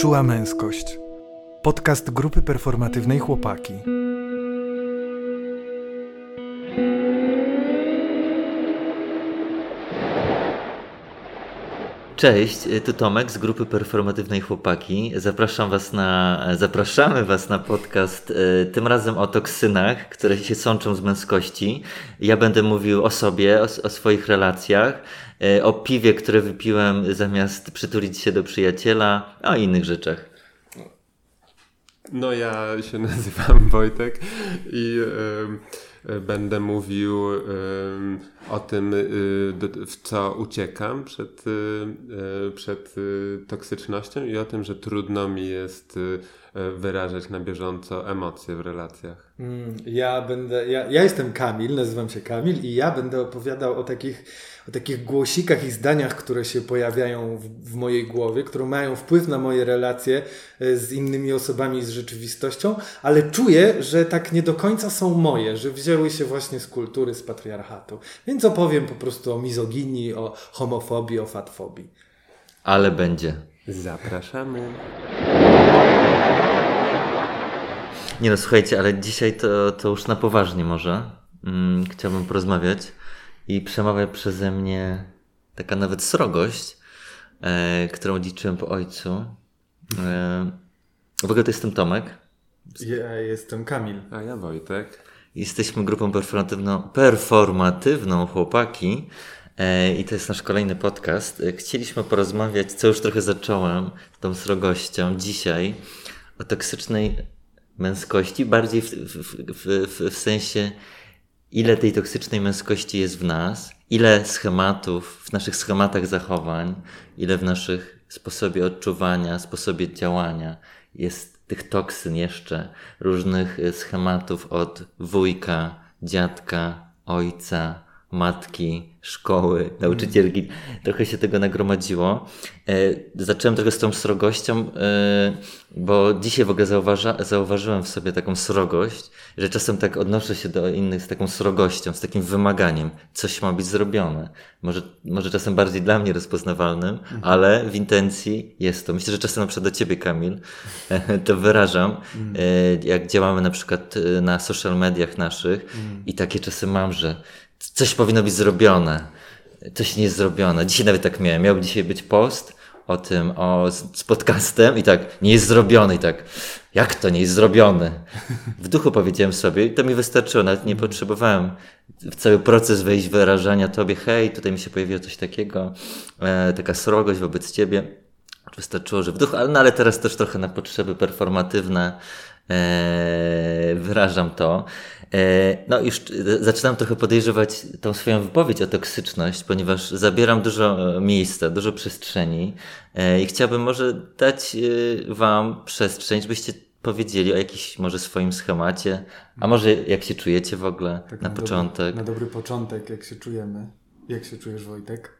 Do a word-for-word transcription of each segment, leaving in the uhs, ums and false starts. Czuła męskość. Podcast Grupy Performatywnej Chłopaki. Cześć, to Tomek z Grupy Performatywnej Chłopaki. Zapraszam was na, zapraszamy was na podcast, tym razem o toksynach, które się sączą z męskości. Ja będę mówił o sobie, o, o swoich relacjach, o piwie, które wypiłem zamiast przytulić się do przyjaciela, a o innych rzeczach. No ja się nazywam Wojtek i y, y, będę mówił y, o tym, y, do, w co uciekam przed, y, y, przed y, toksycznością i o tym, że trudno mi jest y, wyrażać na bieżąco emocje w relacjach. Ja będę, ja, ja jestem Kamil, nazywam się Kamil i ja będę opowiadał o takich, o takich głosikach i zdaniach, które się pojawiają w, w mojej głowie, które mają wpływ na moje relacje z innymi osobami i z rzeczywistością, ale czuję, że tak nie do końca są moje, że wzięły się właśnie z kultury, z patriarchatu. Więc opowiem po prostu o mizoginii, o homofobii, o fatfobii. Ale będzie. Zapraszamy. Nie no, słuchajcie, ale dzisiaj to, to już na poważnie może. Mm, chciałbym porozmawiać i przemawia przeze mnie taka nawet srogość, e, którą dziedziczyłem po ojcu. E, w ogóle to jestem Tomek. Ja jestem Kamil. A ja Wojtek. Jesteśmy grupą performatywną, performatywną Chłopaki. I to jest nasz kolejny podcast. Chcieliśmy porozmawiać, co już trochę zacząłem tą srogością dzisiaj, o toksycznej męskości, bardziej w, w, w, w sensie, ile tej toksycznej męskości jest w nas, ile schematów, w naszych schematach zachowań, ile w naszych sposobie odczuwania, sposobie działania jest tych toksyn jeszcze, różnych schematów od wujka, dziadka, ojca, matki, szkoły, nauczycielki. Trochę się tego nagromadziło. E, zacząłem trochę z tą srogością, e, bo dzisiaj w ogóle zauważa, zauważyłem w sobie taką srogość, że czasem tak odnoszę się do innych z taką srogością, z takim wymaganiem. Coś ma być zrobione. Może, może czasem bardziej dla mnie rozpoznawalnym, mhm. ale w intencji jest to. Myślę, że czasem na przykład do ciebie, Kamil, e, to wyrażam, mhm. e, jak działamy na przykład na social mediach naszych mhm. i takie czasem mam, że coś powinno być zrobione, coś nie jest zrobione. Dzisiaj nawet tak miałem. Miał dzisiaj być post o tym, o, z podcastem i tak, nie jest zrobiony i tak, jak to nie jest zrobione? W duchu powiedziałem sobie i to mi wystarczyło, nawet nie potrzebowałem w cały proces wejść wyrażania tobie, hej, tutaj mi się pojawiło coś takiego, e, taka srogość wobec ciebie. Wystarczyło, że w duchu, ale, no, ale teraz też trochę na potrzeby performatywne e, wyrażam to. No już zaczynam trochę podejrzewać tą swoją wypowiedź o toksyczność, ponieważ zabieram dużo miejsca, dużo przestrzeni i chciałbym może dać wam przestrzeń, żebyście powiedzieli o jakimś może swoim schemacie, a może jak się czujecie w ogóle tak na, na początek. Dobry, na dobry początek, jak się czujemy. Jak się czujesz, Wojtek?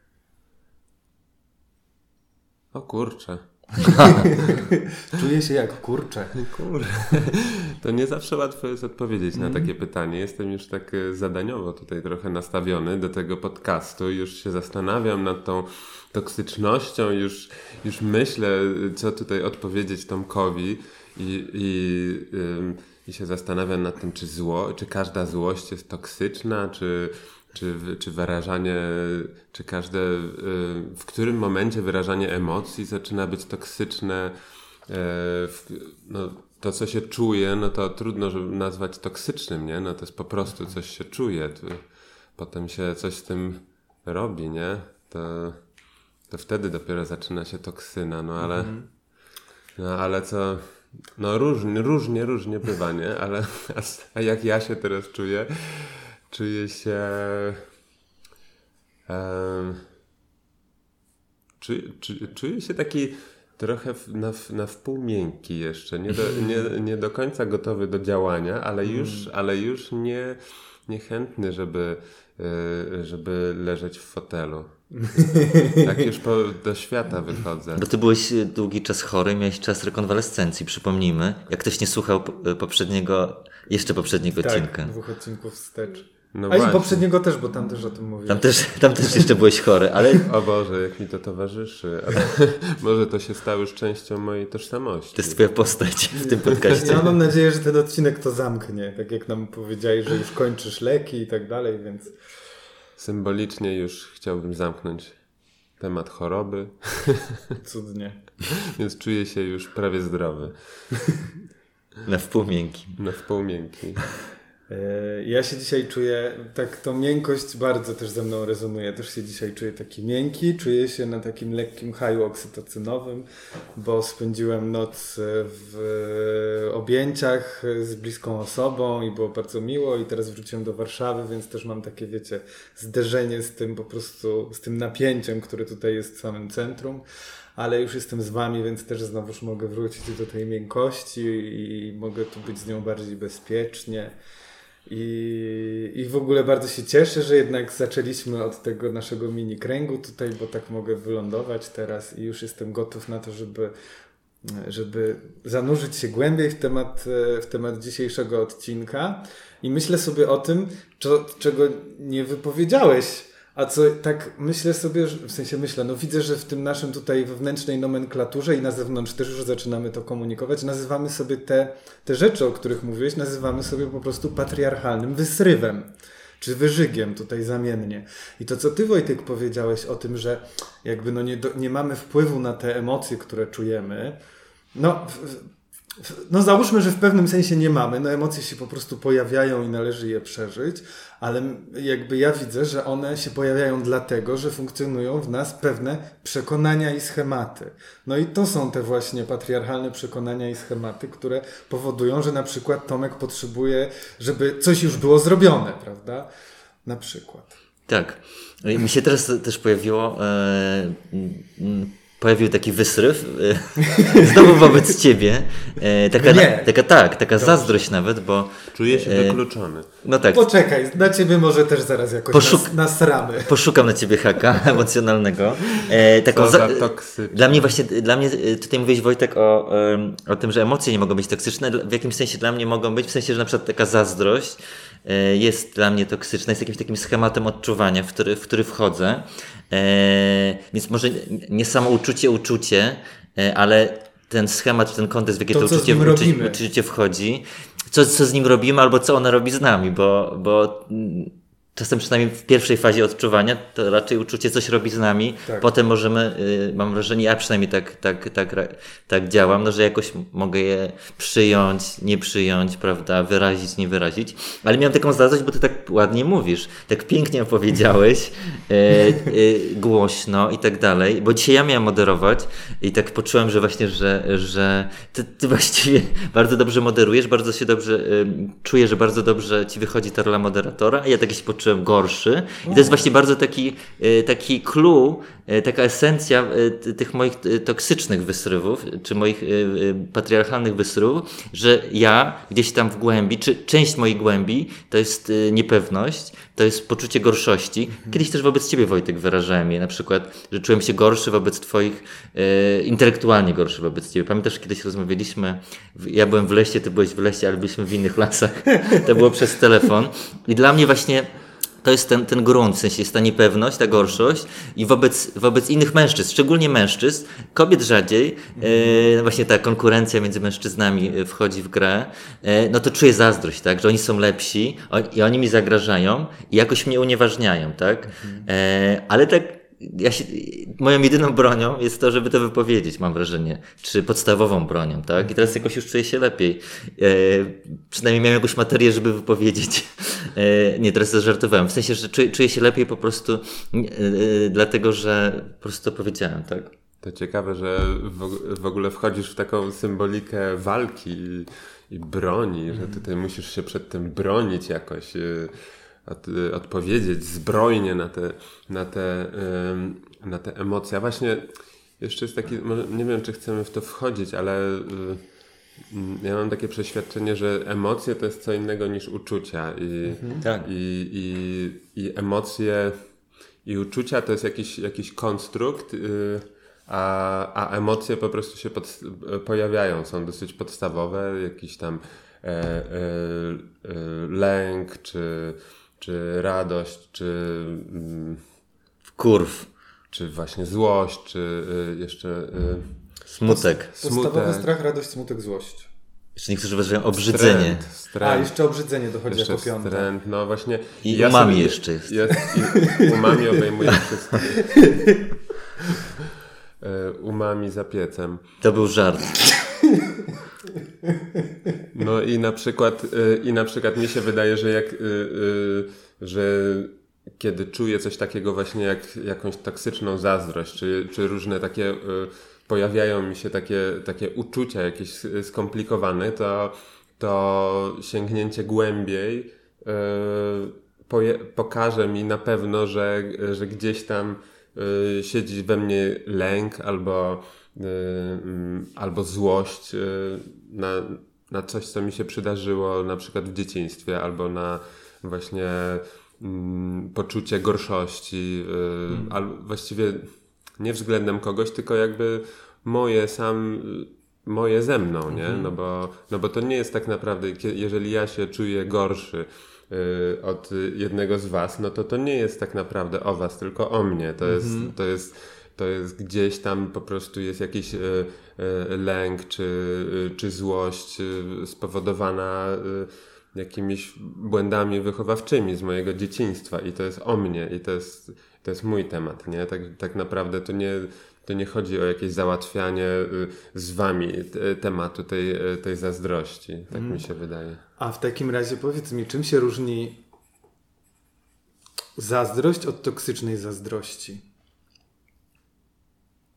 O kurczę. Czuję się jak kurczę. Kurczę. To nie zawsze łatwo jest odpowiedzieć mm. na takie pytanie. Jestem już tak zadaniowo tutaj trochę nastawiony do tego podcastu. Już się zastanawiam nad tą toksycznością. Już, już myślę, co tutaj odpowiedzieć Tomkowi. I, i, i się zastanawiam nad tym, czy zło, czy każda złość jest toksyczna, czy... Czy, czy wyrażanie, czy każde, w którym momencie wyrażanie emocji zaczyna być toksyczne, no, to co się czuje, no to trudno żeby nazwać toksycznym, nie? No to jest po prostu coś się czuje, potem się coś z tym robi, nie? To, to wtedy dopiero zaczyna się toksyna, no ale, mhm. no, ale co... No różnie, różnie, różnie bywa, nie? Ale a jak ja się teraz czuję? Czuję się... Um, czuję, czuję się taki trochę na, na wpół miękki jeszcze. Nie do, nie, nie do końca gotowy do działania, ale już, mm. ale już nie, niechętny, żeby, żeby leżeć w fotelu. Tak już po, do świata wychodzę. Bo ty byłeś długi czas chory, miałeś czas rekonwalescencji, przypomnijmy. Jak ktoś nie słuchał poprzedniego, jeszcze poprzedniego tak, odcinka. Tak, dwóch odcinków wstecz. No a właśnie. I poprzedniego też, bo tam też o tym mówiłeś. Tam też, tam też jeszcze byłeś chory, ale... O Boże, jak mi to towarzyszy. Ale może to się stało już częścią mojej tożsamości. To jest twoja postać w tym podcaście. Ja mam nadzieję, że ten odcinek to zamknie. Tak jak nam powiedziałeś, że już kończysz leki i tak dalej, więc... Symbolicznie już chciałbym zamknąć temat choroby. Cudnie. Więc czuję się już prawie zdrowy. Na wpół miękki. Na wpół miękki. Ja się dzisiaj czuję, tak tą miękkość bardzo też ze mną rezonuje, też się dzisiaj czuję taki miękki, czuję się na takim lekkim haju oksytocynowym, bo spędziłem noc w objęciach z bliską osobą i było bardzo miło i teraz wróciłem do Warszawy, więc też mam takie, wiecie, zderzenie z tym po prostu, z tym napięciem, które tutaj jest w samym centrum. Ale już jestem z wami, więc też znowuż mogę wrócić do tej miękkości i mogę tu być z nią bardziej bezpiecznie. I, i w ogóle bardzo się cieszę, że jednak zaczęliśmy od tego naszego mini kręgu tutaj, bo tak mogę wylądować teraz i już jestem gotów na to, żeby, żeby zanurzyć się głębiej w temat, w temat dzisiejszego odcinka. I myślę sobie o tym, co, czego nie wypowiedziałeś. A co, tak myślę sobie, w sensie myślę, no widzę, że w tym naszym tutaj wewnętrznej nomenklaturze i na zewnątrz też już zaczynamy to komunikować, nazywamy sobie te, te rzeczy, o których mówiłeś, nazywamy sobie po prostu patriarchalnym wysrywem, czy wyżygiem tutaj zamiennie. I to, co ty, Wojtek, powiedziałeś o tym, że jakby no nie, do, nie mamy wpływu na te emocje, które czujemy, no... W, No załóżmy, że w pewnym sensie nie mamy, no emocje się po prostu pojawiają i należy je przeżyć, ale jakby ja widzę, że one się pojawiają dlatego, że funkcjonują w nas pewne przekonania i schematy. No i to są te właśnie patriarchalne przekonania i schematy, które powodują, że na przykład Tomek potrzebuje, żeby coś już było zrobione, prawda? Na przykład. Tak. I mi się teraz też pojawiło... Yy... Pojawił taki wysryw, znowu wobec ciebie, taka, na, taka, tak, taka zazdrość nawet, bo... Czuję się wykluczony. No tak. Poczekaj, na ciebie może też zaraz jakoś Poszuk- nasramy. Poszukam na ciebie haka emocjonalnego. E, taką za, dla mnie właśnie, dla mnie tutaj mówiłeś, Wojtek, o, o tym, że emocje nie mogą być toksyczne, w jakimś sensie dla mnie mogą być, w sensie, że na przykład taka zazdrość jest dla mnie toksyczna, jest jakimś takim schematem odczuwania, w który, w który wchodzę. Eee, więc może nie samo uczucie, uczucie, e, ale ten schemat, ten kontekst, w jakie to, to uczucie, uczy, uczucie wchodzi, co, co z nim robimy albo co ono robi z nami, bo, bo czasem przynajmniej w pierwszej fazie odczuwania to raczej uczucie coś robi z nami, tak. Potem możemy, y, mam wrażenie, ja przynajmniej tak, tak, tak, tak działam, no, że jakoś mogę je przyjąć, nie przyjąć, prawda, wyrazić, nie wyrazić, ale miałem taką zazdrość, bo ty tak ładnie mówisz, tak pięknie opowiedziałeś, y, y, głośno i tak dalej, bo dzisiaj ja miałem moderować i tak poczułem, że właśnie, że, że ty, ty właściwie bardzo dobrze moderujesz, bardzo się dobrze, y, czuję, że bardzo dobrze ci wychodzi ta rola moderatora, a ja tak się poczułem gorszy. I to jest właśnie bardzo taki, taki clue, taka esencja tych moich toksycznych wysrywów, czy moich patriarchalnych wysrywów, że ja gdzieś tam w głębi, czy część mojej głębi, to jest niepewność, to jest poczucie gorszości. Kiedyś też wobec ciebie, Wojtek, wyrażałem je, na przykład, że czułem się gorszy wobec twoich, intelektualnie gorszy wobec ciebie. Pamiętasz, kiedyś rozmawialiśmy, ja byłem w lesie, ty byłeś w lesie, ale byliśmy w innych lasach. To było przez telefon. I dla mnie właśnie to jest ten, ten grunt, w sensie jest ta niepewność, ta gorszość i wobec, wobec innych mężczyzn, szczególnie mężczyzn, kobiet rzadziej, e, właśnie ta konkurencja między mężczyznami wchodzi w grę, e, no to czuję zazdrość, tak, że oni są lepsi o, i oni mi zagrażają i jakoś mnie unieważniają, tak, e, ale tak Ja się, moją jedyną bronią jest to, żeby to wypowiedzieć, mam wrażenie, czy podstawową bronią, tak? I teraz jakoś już czuję się lepiej. E, przynajmniej miałem jakąś materię, żeby wypowiedzieć. E, nie, teraz to żartowałem. W sensie, że czuję, czuję się lepiej po prostu e, dlatego, że po prostu to powiedziałem, tak? To ciekawe, że w, w ogóle wchodzisz w taką symbolikę walki i, i broni, że tutaj musisz się przed tym bronić jakoś. E, Od, odpowiedzieć zbrojnie na te, na te, ym, na te emocje. A właśnie jeszcze jest taki, może, nie wiem, czy chcemy w to wchodzić, ale y, ja mam takie przeświadczenie, że emocje to jest co innego niż uczucia. I, mhm. tak. i, i, i emocje i uczucia to jest jakiś, jakiś konstrukt, y, a, a emocje po prostu się pod, pojawiają, są dosyć podstawowe, jakiś tam e, e, e, lęk, czy czy radość, czy mm, kurw, czy właśnie złość, czy y, jeszcze... Y, smutek. Podstawowy strach, radość, smutek, złość. Jeszcze niektórzy uważają obrzydzenie. Stręt, stręt. A, jeszcze obrzydzenie dochodzi jeszcze jako piąte. Stręt, no właśnie. I ja umami sobie, jeszcze jest. jest i umami obejmuje wszystko. Umami za piecem. To był żart. No i na przykład i na przykład mi się wydaje, że jak że kiedy czuję coś takiego właśnie jak jakąś toksyczną zazdrość, czy, czy różne takie pojawiają mi się takie, takie uczucia jakieś skomplikowane, to, to sięgnięcie głębiej poje, pokaże mi na pewno, że, że gdzieś tam siedzi we mnie lęk albo, y, albo złość y, na, na coś, co mi się przydarzyło na przykład w dzieciństwie, albo na właśnie y, poczucie gorszości, y, hmm. albo właściwie nie względem kogoś, tylko jakby moje sam, moje ze mną, nie? Hmm. No bo, no bo to nie jest tak naprawdę, jeżeli ja się czuję gorszy od jednego z was, no to to nie jest tak naprawdę o was, tylko o mnie. To, mhm. jest, to, jest, to jest gdzieś tam po prostu jest jakiś y, y, lęk czy, y, czy złość y, spowodowana y, jakimiś błędami wychowawczymi z mojego dzieciństwa i to jest o mnie i to jest, to jest mój temat, nie? Tak, tak naprawdę to nie, to nie chodzi o jakieś załatwianie y, z wami t, tematu tej, tej zazdrości, tak mhm. mi się wydaje. A w takim razie powiedz mi, czym się różni zazdrość od toksycznej zazdrości?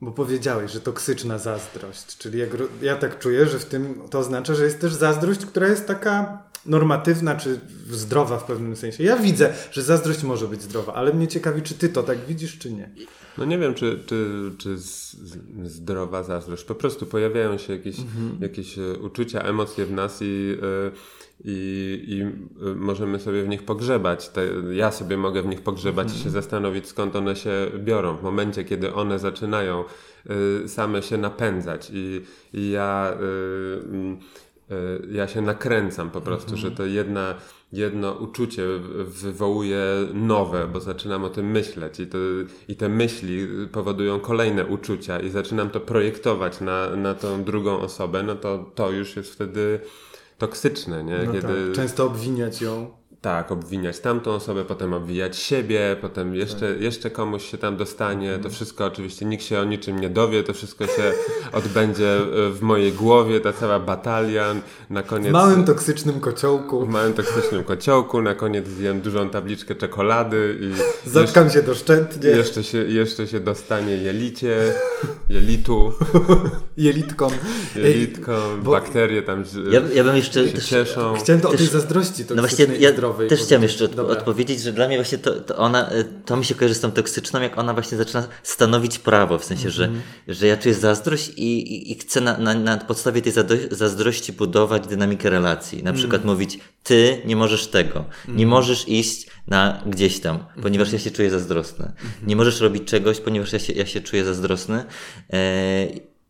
Bo powiedziałeś, że toksyczna zazdrość, czyli jak, ja tak czuję, że w tym to oznacza, że jest też zazdrość, która jest taka normatywna czy zdrowa w pewnym sensie. Ja widzę, że zazdrość może być zdrowa, ale mnie ciekawi, czy ty to tak widzisz, czy nie. No nie wiem, czy, czy, czy z, zdrowa zazdrość. Po prostu pojawiają się jakieś, mhm. jakieś uczucia, emocje w nas i... Yy, I, i możemy sobie w nich pogrzebać. Te, ja sobie mogę w nich pogrzebać mhm. i się zastanowić, skąd one się biorą. W momencie, kiedy one zaczynają y, same się napędzać i, i ja, y, y, ja się nakręcam po prostu, mhm. że to jedna, jedno uczucie wywołuje nowe, bo zaczynam o tym myśleć i, to, i te myśli powodują kolejne uczucia i zaczynam to projektować na, na tą drugą osobę, no to to już jest wtedy... toksyczne, nie? No kiedy... tak. Często obwiniać ją. Tak, obwiniać tamtą osobę, potem obwijać siebie, potem jeszcze, tak. jeszcze komuś się tam dostanie. Mm. To wszystko oczywiście, nikt się o niczym nie dowie, to wszystko się odbędzie w mojej głowie, ta cała batalia. Na koniec... W małym toksycznym kociołku. W małym toksycznym kociołku, na koniec zjem dużą tabliczkę czekolady i... Zatkam jeszcze... się doszczętnie. Jeszcze się, jeszcze się dostanie jelicie, jelitu. Jelitką. Jelitką, Ej, bakterie tam ja, ja bym jeszcze się też, cieszą. Chciałem to też, o tej zazdrości to no właśnie ja zdrowej. Też chciałem jeszcze od, odpowiedzieć, że dla mnie właśnie to, to ona, to mi się kojarzy z tą toksyczną, jak ona właśnie zaczyna stanowić prawo, w sensie, mm-hmm. że, że ja czuję zazdrość i, i, i chcę na, na, na podstawie tej zazdrości budować dynamikę relacji. Na przykład mm-hmm. mówić, ty nie możesz tego, mm-hmm. nie możesz iść na gdzieś tam, ponieważ mm-hmm. ja się czuję zazdrosny. Mm-hmm. Nie możesz robić czegoś, ponieważ ja się, ja się czuję zazdrosny. E-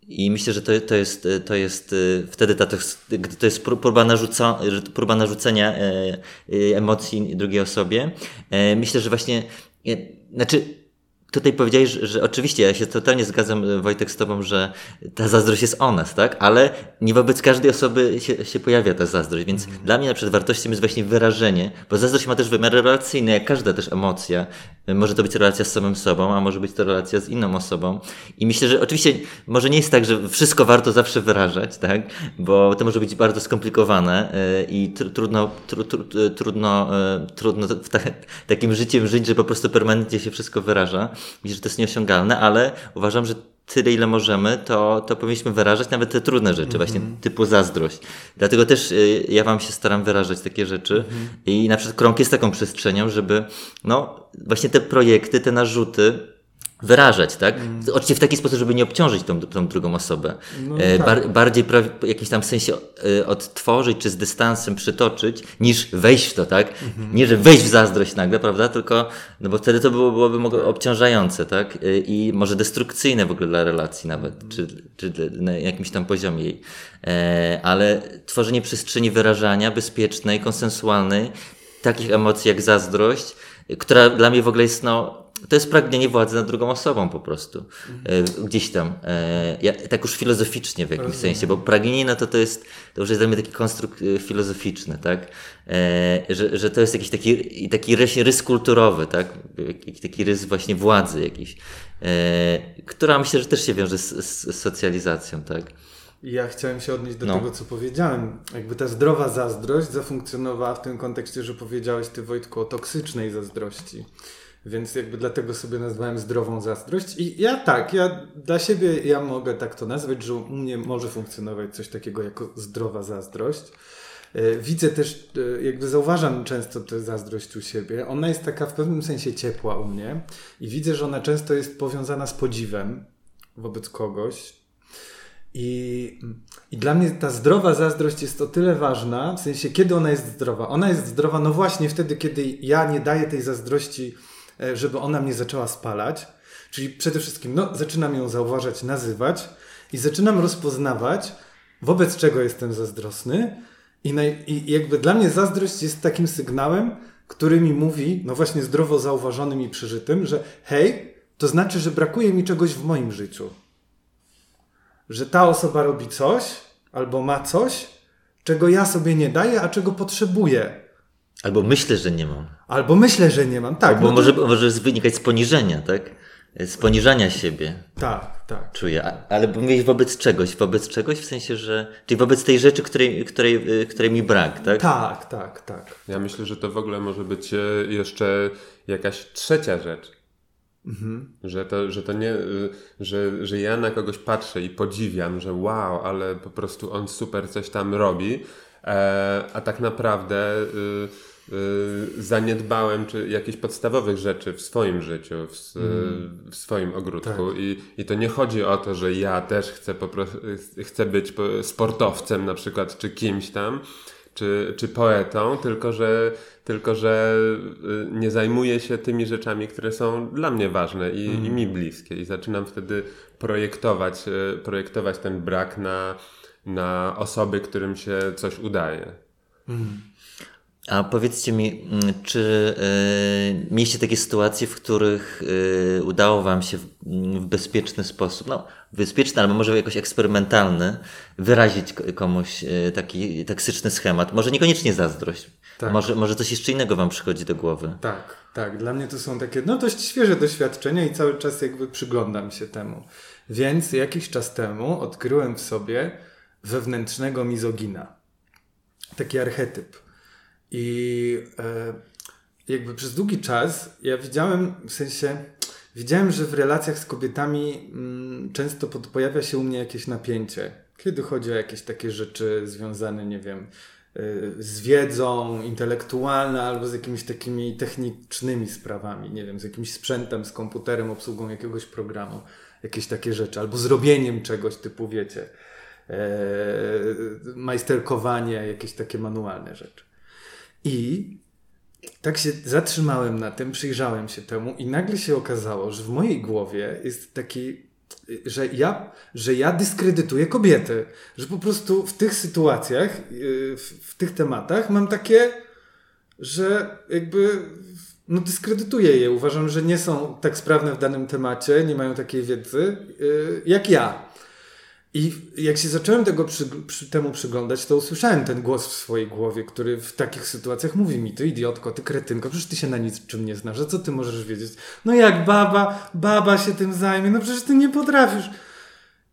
I myślę, że to, to, jest, to jest wtedy ta, gdy to jest próba, narzuca, próba narzucenia emocji drugiej osobie. Myślę, że właśnie, znaczy, tutaj powiedziałeś, że, że oczywiście ja się totalnie zgadzam, Wojtek, z tobą, że ta zazdrość jest o nas, tak? Ale nie wobec każdej osoby się, się pojawia ta zazdrość, więc mm. dla mnie na przykład wartością jest właśnie wyrażenie, bo zazdrość ma też wymiar relacyjny, jak każda też emocja. Może to być relacja z samym sobą, a może być to relacja z inną osobą. I myślę, że oczywiście może nie jest tak, że wszystko warto zawsze wyrażać, tak? Bo to może być bardzo skomplikowane i tr- trudno, tr- tr- trudno, trudno ta- takim życiem żyć, że po prostu permanentnie się wszystko wyraża. Myślę, że to jest nieosiągalne, ale uważam, że tyle, ile możemy, to, to powinniśmy wyrażać nawet te trudne rzeczy, mm-hmm. właśnie typu zazdrość. Dlatego też y, ja wam się staram wyrażać takie rzeczy mm-hmm. i na przykład krąg jest taką przestrzenią, żeby no właśnie te projekty, te narzuty wyrażać, tak? Mm. Oczywiście w taki sposób, żeby nie obciążyć tą, tą drugą osobę. No, e, tak. bar, bardziej pra, w jakimś tam sensie e, odtworzyć, czy z dystansem przytoczyć, niż wejść w to, tak? Mm-hmm. Nie, że wejść w zazdrość nagle, prawda? Tylko, no bo wtedy to było, byłoby mogło obciążające, tak? E, I może destrukcyjne w ogóle dla relacji nawet, mm. czy, czy na jakimś tam poziomie jej. E, ale tworzenie przestrzeni wyrażania bezpiecznej, konsensualnej, takich emocji jak zazdrość, która dla mnie w ogóle jest, no, to jest pragnienie władzy nad drugą osobą po prostu. Mhm. Gdzieś tam, ja, tak już filozoficznie w jakimś Rozumiem. sensie, bo pragnienie no to, to jest, to już jest dla mnie taki konstrukt filozoficzny, tak? Że, że to jest jakiś taki, taki rys, rys kulturowy, tak? Taki rys właśnie władzy jakiś, która myślę, że też się wiąże z, z socjalizacją, tak? Ja chciałem się odnieść do no. tego, co powiedziałem. Jakby ta zdrowa zazdrość zafunkcjonowała w tym kontekście, że powiedziałeś ty, Wojtku, o toksycznej zazdrości. Więc jakby dlatego sobie nazwałem zdrową zazdrość. I ja tak, ja dla siebie ja mogę tak to nazwać, że u mnie może funkcjonować coś takiego jako zdrowa zazdrość. Widzę też, jakby zauważam często tę zazdrość u siebie. Ona jest taka w pewnym sensie ciepła u mnie i widzę, że ona często jest powiązana z podziwem wobec kogoś. I, I dla mnie ta zdrowa zazdrość jest o tyle ważna, w sensie kiedy ona jest zdrowa. Ona jest zdrowa no właśnie wtedy, kiedy ja nie daję tej zazdrości, żeby ona mnie zaczęła spalać. Czyli przede wszystkim no, zaczynam ją zauważać, nazywać i zaczynam rozpoznawać, wobec czego jestem zazdrosny. I, naj, i jakby dla mnie zazdrość jest takim sygnałem, który mi mówi, no właśnie zdrowo zauważonym i przeżytym, że hej, to znaczy, że brakuje mi czegoś w moim życiu. Że ta osoba robi coś albo ma coś, czego ja sobie nie daję, a czego potrzebuję. Albo myślę, że nie mam. Albo myślę, że nie mam, tak. Albo no może, to... może wynikać z poniżenia, tak? Z poniżania siebie. Tak, tak. Czuję. A, ale mówię wobec czegoś, wobec czegoś w sensie, że... Czyli wobec tej rzeczy, której, której, której mi brak, tak? Tak, tak, tak. Ja myślę, że to w ogóle może być jeszcze jakaś trzecia rzecz. Mhm. Że to, że to nie, że, że ja na kogoś patrzę i podziwiam, że wow, ale po prostu on super coś tam robi, e, a tak naprawdę y, y, zaniedbałem czy jakichś podstawowych rzeczy w swoim życiu, w, mhm. w swoim ogródku. Tak. I, I to nie chodzi o to, że ja też chcę, po prostu, chcę być sportowcem na przykład, czy kimś tam, czy, czy poetą, tylko że tylko że nie zajmuję się tymi rzeczami, które są dla mnie ważne i, mm. i mi bliskie. I zaczynam wtedy projektować, projektować ten brak na, na osoby, którym się coś udaje. Mm. A powiedzcie mi, czy y, mieliście takie sytuacje, w których y, udało wam się w, w bezpieczny sposób, no bezpieczny, albo może jakoś eksperymentalny, wyrazić komuś y, taki toksyczny schemat? Może niekoniecznie zazdrość, tak. może, może coś jeszcze innego wam przychodzi do głowy. Tak, tak. Dla mnie to są takie no dość świeże doświadczenia i cały czas jakby przyglądam się temu. Więc jakiś czas temu odkryłem w sobie wewnętrznego mizogina. Taki archetyp. I e, jakby przez długi czas ja widziałem, w sensie widziałem, że w relacjach z kobietami m, często pod, pojawia się u mnie jakieś napięcie, kiedy chodzi o jakieś takie rzeczy związane, nie wiem, y, z wiedzą intelektualną albo z jakimiś takimi technicznymi sprawami, nie wiem, z jakimś sprzętem, z komputerem, obsługą jakiegoś programu, jakieś takie rzeczy, albo zrobieniem czegoś typu, wiecie, e, majsterkowanie, jakieś takie manualne rzeczy. I tak się zatrzymałem na tym, przyjrzałem się temu i nagle się okazało, że w mojej głowie jest taki, że ja, że ja dyskredytuję kobiety. Że po prostu w tych sytuacjach, w, w tych tematach mam takie, że jakby no dyskredytuję je. Uważam, że nie są tak sprawne w danym temacie, nie mają takiej wiedzy jak ja. I jak się zacząłem tego przy, przy, temu przyglądać, to usłyszałem ten głos w swojej głowie, który w takich sytuacjach mówi mi, ty idiotko, ty kretynko, przecież ty się na niczym nie znasz, a co ty możesz wiedzieć? No jak baba, baba się tym zajmie, no przecież ty nie potrafisz.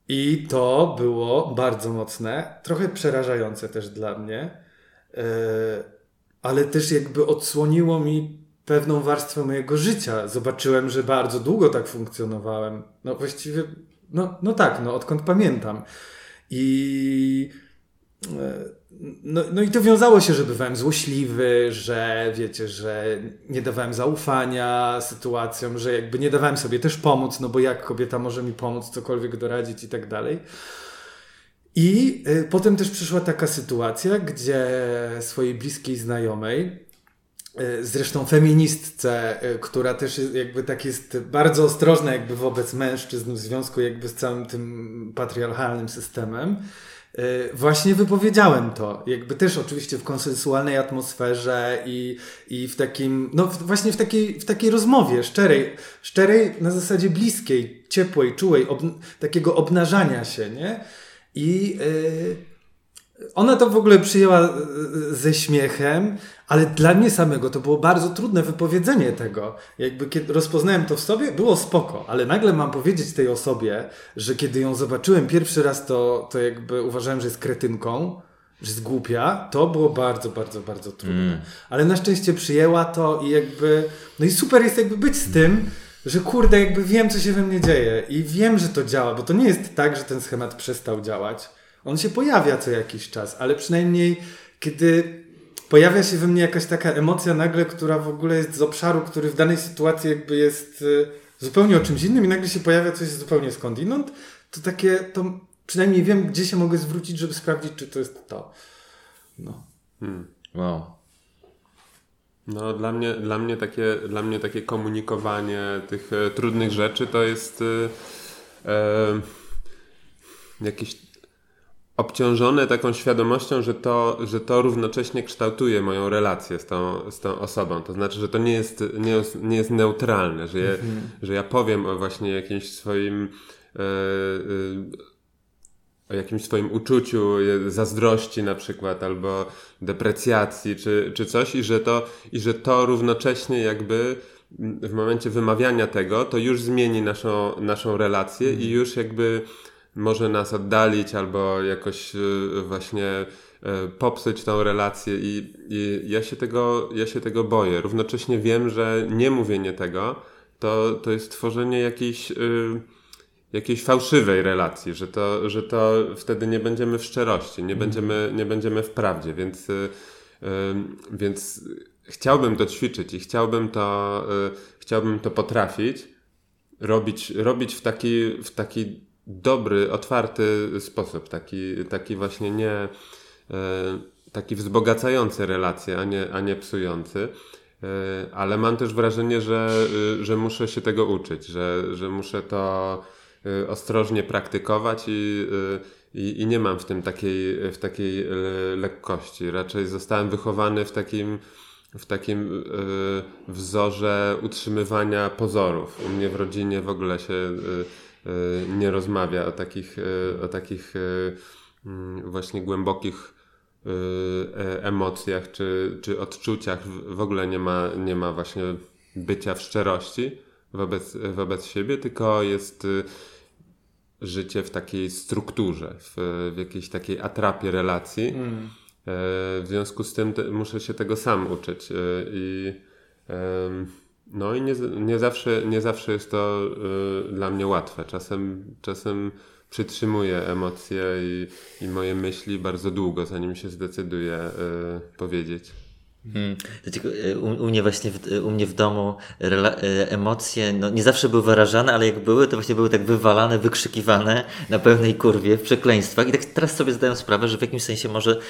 I to było bardzo mocne, trochę przerażające też dla mnie, yy, ale też jakby odsłoniło mi pewną warstwę mojego życia. Zobaczyłem, że bardzo długo tak funkcjonowałem. No właściwie... No, no tak, no odkąd pamiętam. I no, no i to wiązało się, że bywałem złośliwy, że wiecie, że nie dawałem zaufania sytuacjom, że jakby nie dawałem sobie też pomóc, no bo jak kobieta może mi pomóc, cokolwiek doradzić i tak dalej. I y, potem też przyszła taka sytuacja, gdzie swojej bliskiej znajomej, zresztą feministce, która też jest, jakby tak jest bardzo ostrożna jakby wobec mężczyzn w związku jakby z całym tym patriarchalnym systemem, właśnie wypowiedziałem to. Jakby też oczywiście w konsensualnej atmosferze i, i w takim, no właśnie w takiej, w takiej rozmowie szczerej, szczerej na zasadzie bliskiej, ciepłej, czułej, ob, takiego obnażania się, nie? I yy, ona to w ogóle przyjęła ze śmiechem, ale dla mnie samego to było bardzo trudne wypowiedzenie tego. Jakby kiedy rozpoznałem to w sobie, było spoko, ale nagle mam powiedzieć tej osobie, że kiedy ją zobaczyłem pierwszy raz, to, to jakby uważałem, że jest kretynką, że jest głupia. To było bardzo, bardzo, bardzo trudne. Mm. Ale na szczęście przyjęła to i jakby... No i super jest jakby być z tym, że kurde, jakby wiem, co się we mnie dzieje i wiem, że to działa, bo to nie jest tak, że ten schemat przestał działać. On się pojawia co jakiś czas, ale przynajmniej kiedy... Pojawia się we mnie jakaś taka emocja nagle, która w ogóle jest z obszaru, który w danej sytuacji jakby jest zupełnie o czymś innym i nagle się pojawia coś zupełnie skądinąd, to takie, to przynajmniej wiem, gdzie się mogę zwrócić, żeby sprawdzić, czy to jest to. No. Hmm. Wow. No dla mnie, dla mnie takie, dla mnie takie komunikowanie tych e, trudnych rzeczy to jest e, e, jakiś obciążone taką świadomością, że to, że to równocześnie kształtuje moją relację z tą, z tą osobą. To znaczy, że to nie jest, nie jest, nie jest neutralne, że, je, mhm. że ja powiem o właśnie jakimś swoim yy, yy, o jakimś swoim uczuciu zazdrości na przykład, albo deprecjacji, czy, czy coś i że to, i że to równocześnie jakby w momencie wymawiania tego, to już zmieni naszą, naszą relację mhm. i już jakby może nas oddalić albo jakoś właśnie popsuć tą relację i, i ja się tego, ja się tego boję. Równocześnie wiem, że nie mówienie tego to, to jest tworzenie jakiejś, jakiejś fałszywej relacji, że to, że to wtedy nie będziemy w szczerości, nie będziemy, nie będziemy w prawdzie, więc, więc chciałbym to ćwiczyć i chciałbym to, chciałbym to potrafić robić, robić w taki, w taki dobry, otwarty sposób, taki, taki właśnie nie, taki wzbogacający relacje, a nie, a nie psujący, ale mam też wrażenie, że, że muszę się tego uczyć, że, że muszę to ostrożnie praktykować i, i, i nie mam w tym takiej, w takiej lekkości. Raczej zostałem wychowany w takim, w takim wzorze utrzymywania pozorów. U mnie w rodzinie w ogóle się nie rozmawia o takich, o takich właśnie głębokich emocjach czy, czy odczuciach. W ogóle nie ma, nie ma właśnie bycia w szczerości wobec, wobec siebie, tylko jest życie w takiej strukturze, w, w jakiejś takiej atrapie relacji. Mm. W związku z tym te, muszę się tego sam uczyć i no i nie, nie zawsze, nie zawsze jest to y, dla mnie łatwe. Czasem, czasem przytrzymuję emocje i, i moje myśli bardzo długo, zanim się zdecyduję y, powiedzieć. Hmm. U, u mnie właśnie, w, u mnie w domu rela- emocje no, nie zawsze były wyrażane, ale jak były, to właśnie były tak wywalane, wykrzykiwane na pełnej kurwie, w przekleństwach. I tak teraz sobie zdaję sprawę, że w jakimś sensie może,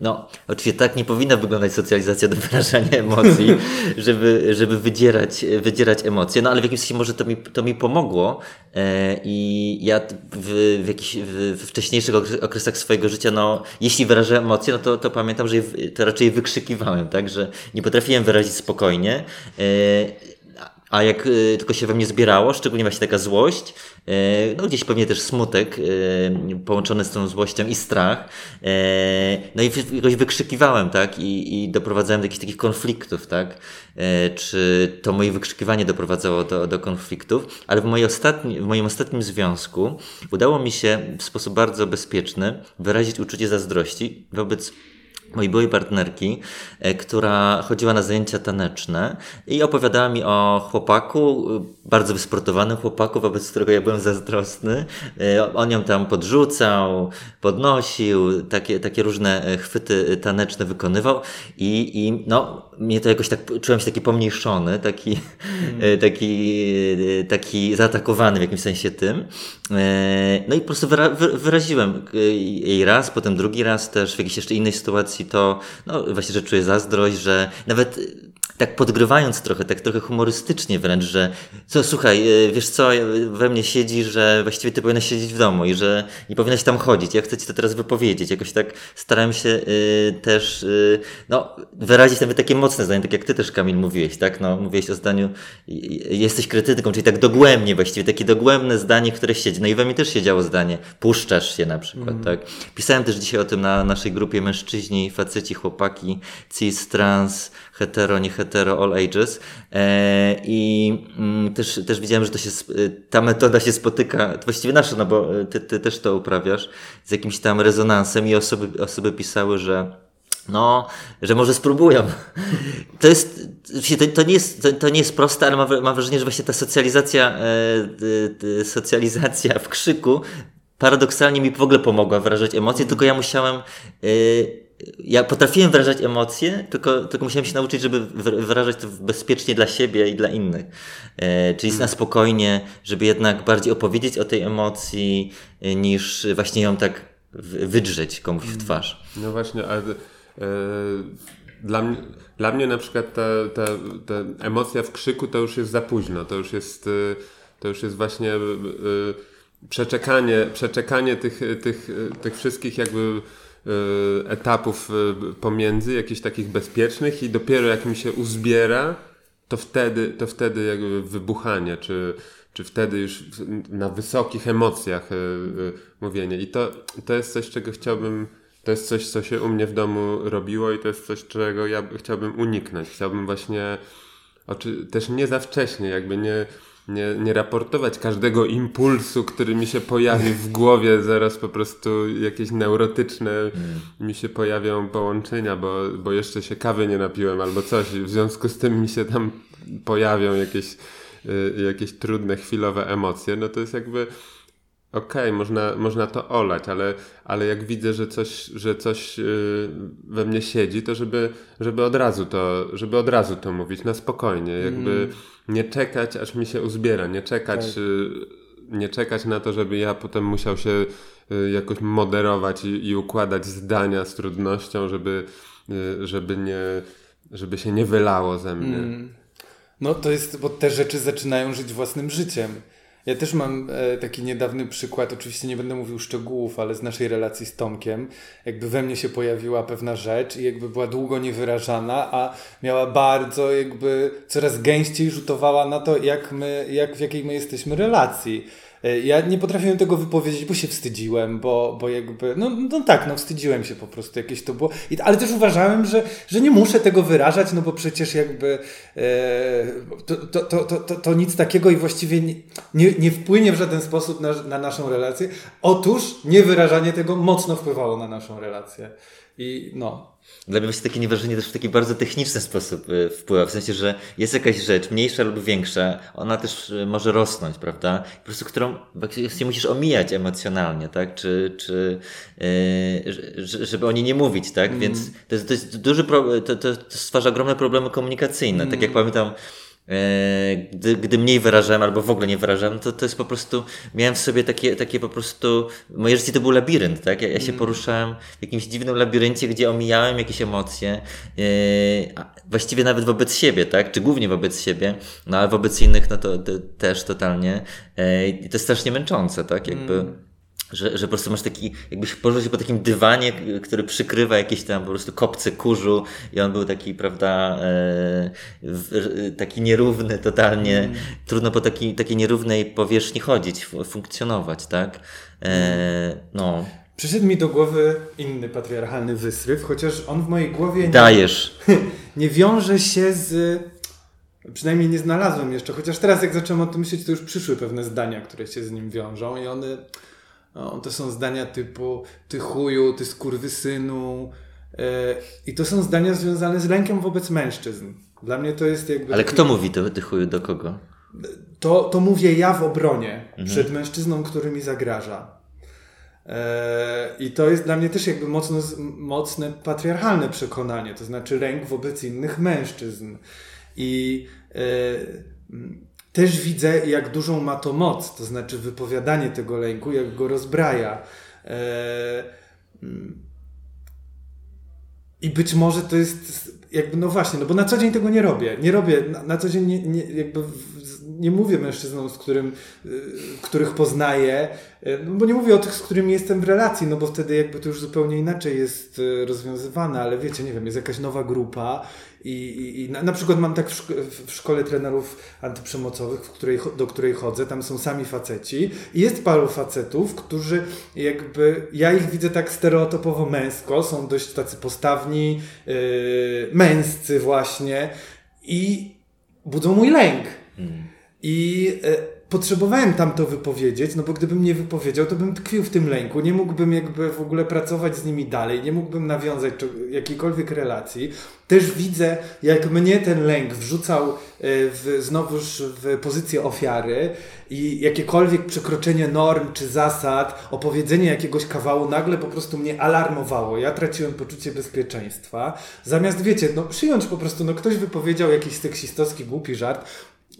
no oczywiście tak nie powinna wyglądać socjalizacja do wyrażania emocji, żeby, żeby wydzierać, wydzierać emocje, no ale w jakimś sensie może to mi, to mi pomogło e, i ja w, w jakichś w, w wcześniejszych okresach swojego życia, no jeśli wyrażałem emocje, no to, to pamiętam, że je, to raczej je wykrzykiwałem, tak, że nie potrafiłem wyrazić spokojnie, e, a jak y, tylko się we mnie zbierało, szczególnie właśnie taka złość, y, no gdzieś pewnie też smutek y, połączony z tą złością i strach, y, no i w, jakoś wykrzykiwałem, tak, i, i doprowadzałem do jakichś takich konfliktów, tak, y, czy to moje wykrzykiwanie doprowadzało do, do konfliktów, ale w, mojej ostatni, w moim ostatnim związku udało mi się w sposób bardzo bezpieczny wyrazić uczucie zazdrości wobec mojej byłej partnerki, która chodziła na zajęcia taneczne i opowiadała mi o chłopaku, bardzo wysportowanym chłopaku, wobec którego ja byłem zazdrosny. On ją tam podrzucał, podnosił, takie, takie różne chwyty taneczne wykonywał i, i no, mnie to jakoś tak, czułem się taki pomniejszony, taki, mm. taki, taki zaatakowany w jakimś sensie tym. No i po prostu wyraziłem jej raz, potem drugi raz też w jakiejś jeszcze innej sytuacji to, no właśnie, że czuję zazdrość, że nawet tak podgrywając trochę, tak trochę humorystycznie wręcz, że co, słuchaj, wiesz co, we mnie siedzi, że właściwie ty powinnaś siedzieć w domu i że nie powinnaś tam chodzić, ja chcę ci to teraz wypowiedzieć. Jakoś tak starałem się y, też y, no, wyrazić nawet takie mocne zdanie, tak jak ty też, Kamil, mówiłeś, tak? No, mówiłeś o zdaniu, jesteś krytyką, czyli tak dogłębnie właściwie, takie dogłębne zdanie, które siedzi. No i we mnie też siedziało zdanie, puszczasz się na przykład, mm. tak? Pisałem też dzisiaj o tym na naszej grupie mężczyźni, faceci, chłopaki, cis, trans, hetero, nie hetero, all ages eee, i mm, też, też widziałem, że to się, ta metoda się spotyka, właściwie nasza, no bo ty, ty też to uprawiasz, z jakimś tam rezonansem i osoby, osoby pisały, że no, że może spróbują. To jest, to nie jest, to, to nie jest proste, ale mam, mam wrażenie, że właśnie ta socjalizacja, e, e, socjalizacja w krzyku paradoksalnie mi w ogóle pomogła wyrażać emocje, tylko ja musiałem e, Ja potrafiłem wyrażać emocje, tylko, tylko musiałem się nauczyć, żeby wyrażać to bezpiecznie dla siebie i dla innych. E, czyli na spokojnie, żeby jednak bardziej opowiedzieć o tej emocji, niż właśnie ją tak wydrzeć komuś w twarz. No właśnie, ale e, dla, dla mnie na przykład ta, ta, ta emocja w krzyku to już jest za późno, to już jest, to już jest właśnie e, przeczekanie, przeczekanie tych, tych, tych wszystkich jakby etapów pomiędzy, jakichś takich bezpiecznych i dopiero jak mi się uzbiera, to wtedy, to wtedy jakby wybuchanie, czy, czy wtedy już na wysokich emocjach mówienie. I to, to jest coś, czego chciałbym, to jest coś, co się u mnie w domu robiło i to jest coś, czego ja chciałbym uniknąć. Chciałbym właśnie też nie za wcześnie, jakby nie Nie, nie raportować każdego impulsu, który mi się pojawi w głowie, zaraz po prostu jakieś neurotyczne mm. mi się pojawią połączenia, bo, bo jeszcze się kawy nie napiłem albo coś, w związku z tym mi się tam pojawią jakieś, y, jakieś trudne, chwilowe emocje, no to jest jakby okej, okay, można, można to olać, ale, ale jak widzę, że coś, że coś y, we mnie siedzi, to żeby, żeby od razu to, żeby od razu to mówić, na spokojnie, jakby mm. nie czekać, aż mi się uzbiera, nie czekać, tak. nie czekać na to, żeby ja potem musiał się jakoś moderować i, i układać zdania z trudnością, żeby, żeby, nie, żeby się nie wylało ze mnie. Mm. No to jest, bo te rzeczy zaczynają żyć własnym życiem. Ja też mam taki niedawny przykład, oczywiście nie będę mówił szczegółów, ale z naszej relacji z Tomkiem, jakby we mnie się pojawiła pewna rzecz i jakby była długo niewyrażana, a miała bardzo jakby coraz gęściej rzutowała na to, jak my, jak, w jakiej my jesteśmy relacji. Ja nie potrafiłem tego wypowiedzieć, bo się wstydziłem, bo, bo jakby, no, no tak, no wstydziłem się po prostu, jakieś to było, I, ale też uważałem, że, że nie muszę tego wyrażać, no bo przecież jakby e, to, to, to, to, to nic takiego i właściwie nie, nie, nie wpłynie w żaden sposób na, na naszą relację. Otóż niewyrażanie tego mocno wpływało na naszą relację i no. Dla mnie właśnie takie niewyrażenie też w taki bardzo techniczny sposób wpływa, w sensie, że jest jakaś rzecz, mniejsza lub większa, ona też może rosnąć, prawda? Po prostu, którą musisz omijać emocjonalnie, tak? Czy, czy yy, żeby o niej nie mówić, tak? Mm. Więc to jest, to jest duży problem, to, to stwarza ogromne problemy komunikacyjne. Mm. Tak jak pamiętam, Gdy, gdy mniej wyrażałem albo w ogóle nie wyrażałem, to, to jest po prostu, miałem w sobie takie, takie po prostu, moje życie to był labirynt, tak? Ja, ja się poruszałem w jakimś dziwnym labiryncie, gdzie omijałem jakieś emocje, yy, właściwie nawet wobec siebie, tak? Czy głównie wobec siebie, no ale wobec innych, no to, to też totalnie. Yy, i to jest strasznie męczące, tak? Jakby. Mm. Że, że po prostu masz taki, jakbyś położył się po takim dywanie, który przykrywa jakieś tam po prostu kopce kurzu i on był taki, prawda, e, w, taki nierówny totalnie, mm. trudno po taki, takiej nierównej powierzchni chodzić, funkcjonować, tak? E, no. Przyszedł mi do głowy inny patriarchalny wysryw, chociaż on w mojej głowie nie, Dajesz. nie wiąże się z... Przynajmniej nie znalazłem jeszcze, chociaż teraz jak zacząłem o tym myśleć, to już przyszły pewne zdania, które się z nim wiążą i one... No, to są zdania typu ty chuju, ty skurwysynu yy, i to są zdania związane z lękiem wobec mężczyzn. Dla mnie to jest jakby... Ale taki... kto mówi to, ty chuju, do kogo? To, to mówię ja w obronie mhm. przed mężczyzną, który mi zagraża. Yy, I to jest dla mnie też jakby mocno, mocne patriarchalne przekonanie, to znaczy lęk wobec innych mężczyzn. I... Yy, Też widzę, jak dużą ma to moc, to znaczy wypowiadanie tego lęku, jak go rozbraja. Eee... I być może to jest jakby no właśnie, no bo na co dzień tego nie robię. Nie robię, na, na co dzień nie, nie, jakby nie mówię mężczyznom, z którym, których poznaję, no bo nie mówię o tych, z którymi jestem w relacji, no bo wtedy jakby to już zupełnie inaczej jest rozwiązywane, ale wiecie, nie wiem, jest jakaś nowa grupa i, i, i na, na przykład mam tak w, szko- w szkole trenerów antyprzemocowych, w której, do której chodzę, tam są sami faceci i jest paru facetów, którzy jakby, ja ich widzę tak stereotypowo męsko, są dość tacy postawni, yy, męscy właśnie i budzą mój lęk. Hmm. I e, potrzebowałem tam to wypowiedzieć, no bo gdybym nie wypowiedział, to bym tkwił w tym lęku, nie mógłbym jakby w ogóle pracować z nimi dalej, nie mógłbym nawiązać jakiejkolwiek relacji. Też widzę, jak mnie ten lęk wrzucał e, w, znowuż w pozycję ofiary i jakiekolwiek przekroczenie norm czy zasad, opowiedzenie jakiegoś kawału nagle po prostu mnie alarmowało. Ja traciłem poczucie bezpieczeństwa. Zamiast, wiecie, no przyjąć po prostu, no ktoś wypowiedział jakiś seksistowski, głupi żart,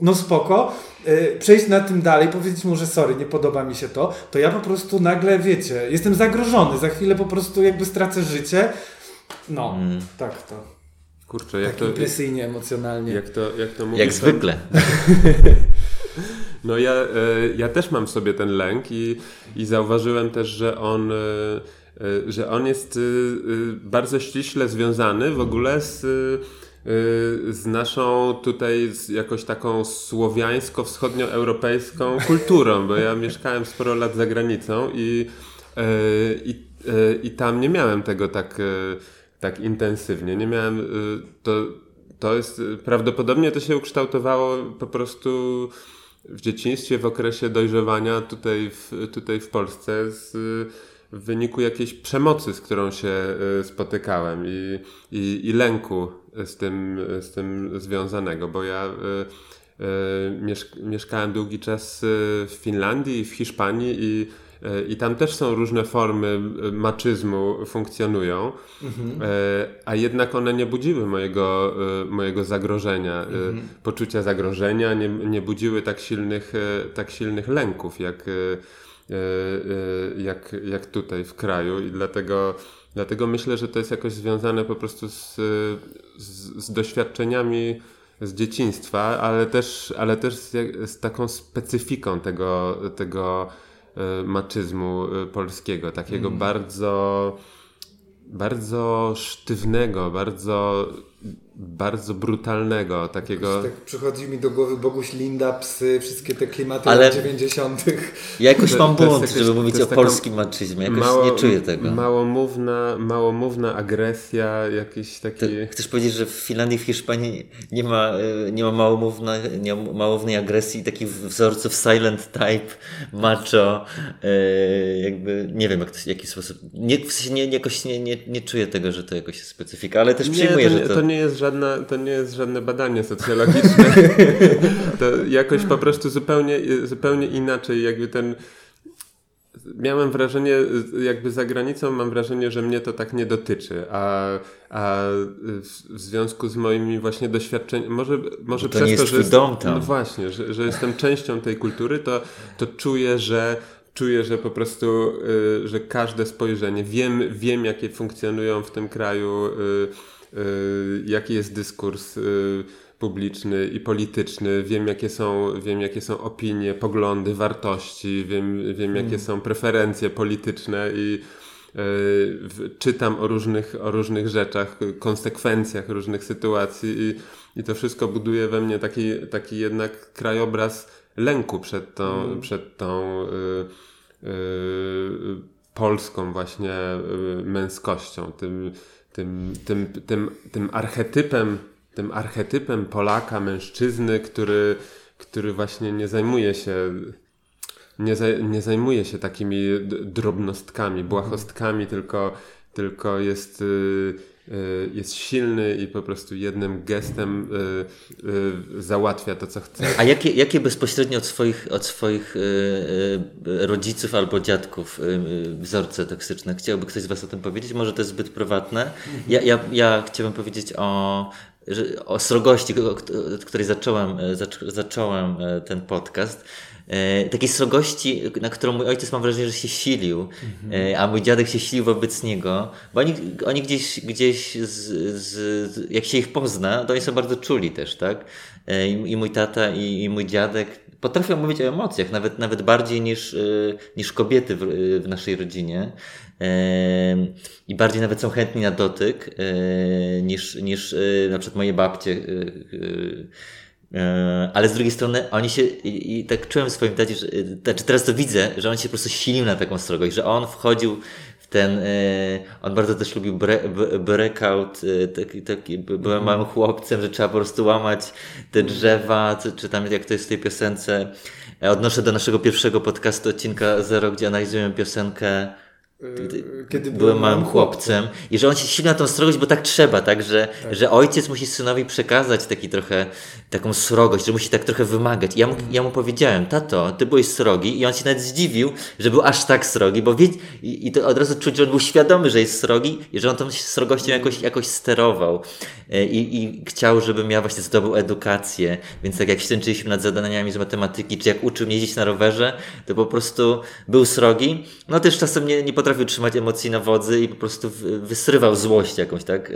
no spoko, yy, przejść na tym dalej, powiedzieć mu, że sorry, nie podoba mi się to, to ja po prostu nagle, wiecie, jestem zagrożony, za chwilę po prostu jakby stracę życie. No, mm. tak to. Kurczę, jak tak to... impresyjnie, emocjonalnie. Jak to, jak to mówisz, jak zwykle. No ja, y, ja też mam w sobie ten lęk i, i zauważyłem też, że on... Y, y, że on jest y, y, bardzo ściśle związany w ogóle z... Y, z naszą tutaj z jakoś taką słowiańsko-wschodnioeuropejską kulturą, bo ja mieszkałem sporo lat za granicą i, i, i tam nie miałem tego tak, tak intensywnie. Nie miałem, to, to jest, prawdopodobnie to się ukształtowało po prostu w dzieciństwie, w okresie dojrzewania tutaj w, tutaj w Polsce z w wyniku jakiejś przemocy, z którą się spotykałem i, i, i lęku z tym, z tym związanego, bo ja y, y, mieszk- mieszkałem długi czas w Finlandii i w Hiszpanii i, y, i tam też są różne formy maczyzmu, funkcjonują, mhm. y, a jednak one nie budziły mojego, y, mojego zagrożenia, mhm. y, poczucia zagrożenia, nie, nie budziły tak silnych, y, tak silnych lęków, jak y, Jak, jak tutaj w kraju i dlatego, dlatego myślę, że to jest jakoś związane po prostu z, z, z doświadczeniami z dzieciństwa, ale też, ale też z, z taką specyfiką tego, tego maczyzmu polskiego, takiego mm. bardzo, bardzo sztywnego, bardzo bardzo brutalnego, takiego... Tak przychodzi mi do głowy Boguś Linda, psy, wszystkie te klimaty ale lat dziewięćdziesiątych. Ja jakoś to, mam błąd, żeby jakaś, mówić o polskim maczyzmie. Jakoś mało, nie czuję tego. Małomówna, małomówna agresja, jakiś taki... To chcesz powiedzieć, że w Finlandii, w Hiszpanii nie ma, nie ma małomównej, nie ma małomównej agresji, takich wzorców silent type, macho, jakby, nie wiem, jak to, w jaki sposób... Nie, w sensie nie, jakoś nie, nie, nie czuję tego, że to jakoś jest specyfika, ale też przyjmuję, nie, to, że to... to nie jest Żadna, to nie jest żadne badanie socjologiczne. To jakoś po prostu zupełnie, zupełnie inaczej. Jakby ten... Miałem wrażenie, jakby za granicą mam wrażenie, że mnie to tak nie dotyczy. A, a w związku z moimi właśnie doświadczeniami... Może, może to przez nie to, jest że... Dom tam. No właśnie, że, że jestem częścią tej kultury, to, to czuję, że... Czuję, że po prostu, że każde spojrzenie... Wiem, wiem jakie funkcjonują w tym kraju... Y, jaki jest dyskurs y, publiczny i polityczny, wiem jakie są, wiem jakie są opinie, poglądy, wartości, wiem, wiem jakie mm. są preferencje polityczne i y, w, czytam o różnych, o różnych rzeczach, konsekwencjach różnych sytuacji i, i to wszystko buduje we mnie taki, taki jednak krajobraz lęku przed tą, mm. przed tą y, y, polską właśnie y, męskością, tym Tym, tym, tym, tym, archetypem, tym archetypem Polaka, mężczyzny, który, który właśnie nie zajmuje się nie, zaj, nie zajmuje się takimi drobnostkami, błahostkami, tylko, tylko jest, y, y, jest silny i po prostu jednym gestem y, y, załatwia to, co chce. A jakie, jakie bezpośrednio od swoich, od swoich y, y, rodziców albo dziadków y, y, wzorce toksyczne? Chciałby ktoś z was o tym powiedzieć? Może to jest zbyt prywatne. Ja, ja, ja chciałbym powiedzieć o, o srogości, od której zacząłem, zacząłem ten podcast. e, takiej srogości, na którą mój ojciec, mam wrażenie, że się silił, mhm. e, a mój dziadek się silił wobec niego, bo oni, oni gdzieś, gdzieś z, z, z, jak się ich pozna, to oni są bardzo czuli też, tak? E, i, I mój tata i, i mój dziadek potrafią mówić o emocjach, nawet, nawet bardziej niż, y, niż kobiety w, y, w naszej rodzinie. Yy, I bardziej nawet są chętni na dotyk yy, niż, niż yy, na przykład moje babcie. Yy, yy. Ale z drugiej strony oni się, i, i tak czułem w swoim tacie, że, znaczy teraz to widzę, że on się po prostu silił na taką srogość, że on wchodził w ten, y, on bardzo też lubił bre, b, breakout, y, taki, taki, byłem mm. małym chłopcem, że trzeba po prostu łamać te drzewa, czy, czy tam jak to jest w tej piosence. Odnoszę do naszego pierwszego podcastu, odcinka zero, gdzie analizujemy piosenkę Kiedy byłem małym chłopcem. I że on się silna tą srogość, bo tak trzeba, tak? Że, tak, że ojciec musi synowi przekazać taki trochę, taką srogość, że musi tak trochę wymagać. I ja mu, ja mu powiedziałem, tato, ty byłeś srogi, i on się nawet zdziwił, że był aż tak srogi, bo wie, i, i to od razu czuć, że on był świadomy, że jest srogi i że on tą srogością jakoś, jakoś sterował. I, i chciał, żebym ja właśnie zdobył edukację. Więc tak jak ślęczyliśmy nad zadaniami z matematyki, czy jak uczył mnie jeździć na rowerze, to po prostu był srogi. No też czasem nie, nie potrafił trzymać emocji na wodzy i po prostu wysrywał złość jakąś, tak?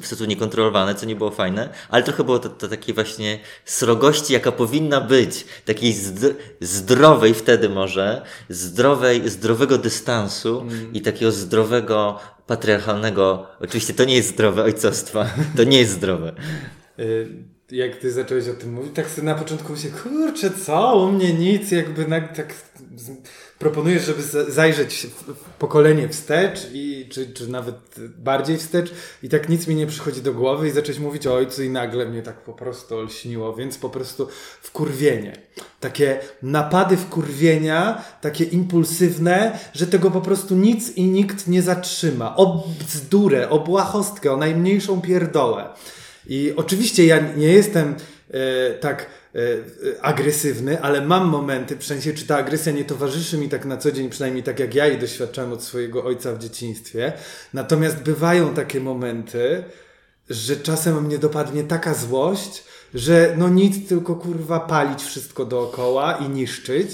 W sposób niekontrolowany, co nie było fajne, ale trochę było to, to takiej właśnie srogości, jaka powinna być, takiej zdr- zdrowej wtedy może, zdrowej, zdrowego dystansu mm. i takiego zdrowego, patriarchalnego, oczywiście to nie jest zdrowe ojcostwa, to nie jest zdrowe. Jak ty zacząłeś o tym mówić, tak sobie na początku myślę, kurczę, co? U mnie nic, jakby na, tak proponujesz, żeby zajrzeć w pokolenie wstecz i, czy, czy nawet bardziej wstecz, i tak nic mi nie przychodzi do głowy i zacząłeś mówić o ojcu i nagle mnie tak po prostu olśniło, więc po prostu wkurwienie. Takie napady wkurwienia, takie impulsywne, że tego po prostu nic i nikt nie zatrzyma. O bzdurę, o błahostkę, o najmniejszą pierdołę. I oczywiście ja nie jestem e, tak e, agresywny, ale mam momenty, w sensie, czy ta agresja nie towarzyszy mi tak na co dzień, przynajmniej tak jak ja jej doświadczałem od swojego ojca w dzieciństwie. Natomiast bywają takie momenty, że czasem mnie dopadnie taka złość, że no nic, tylko kurwa palić wszystko dookoła i niszczyć.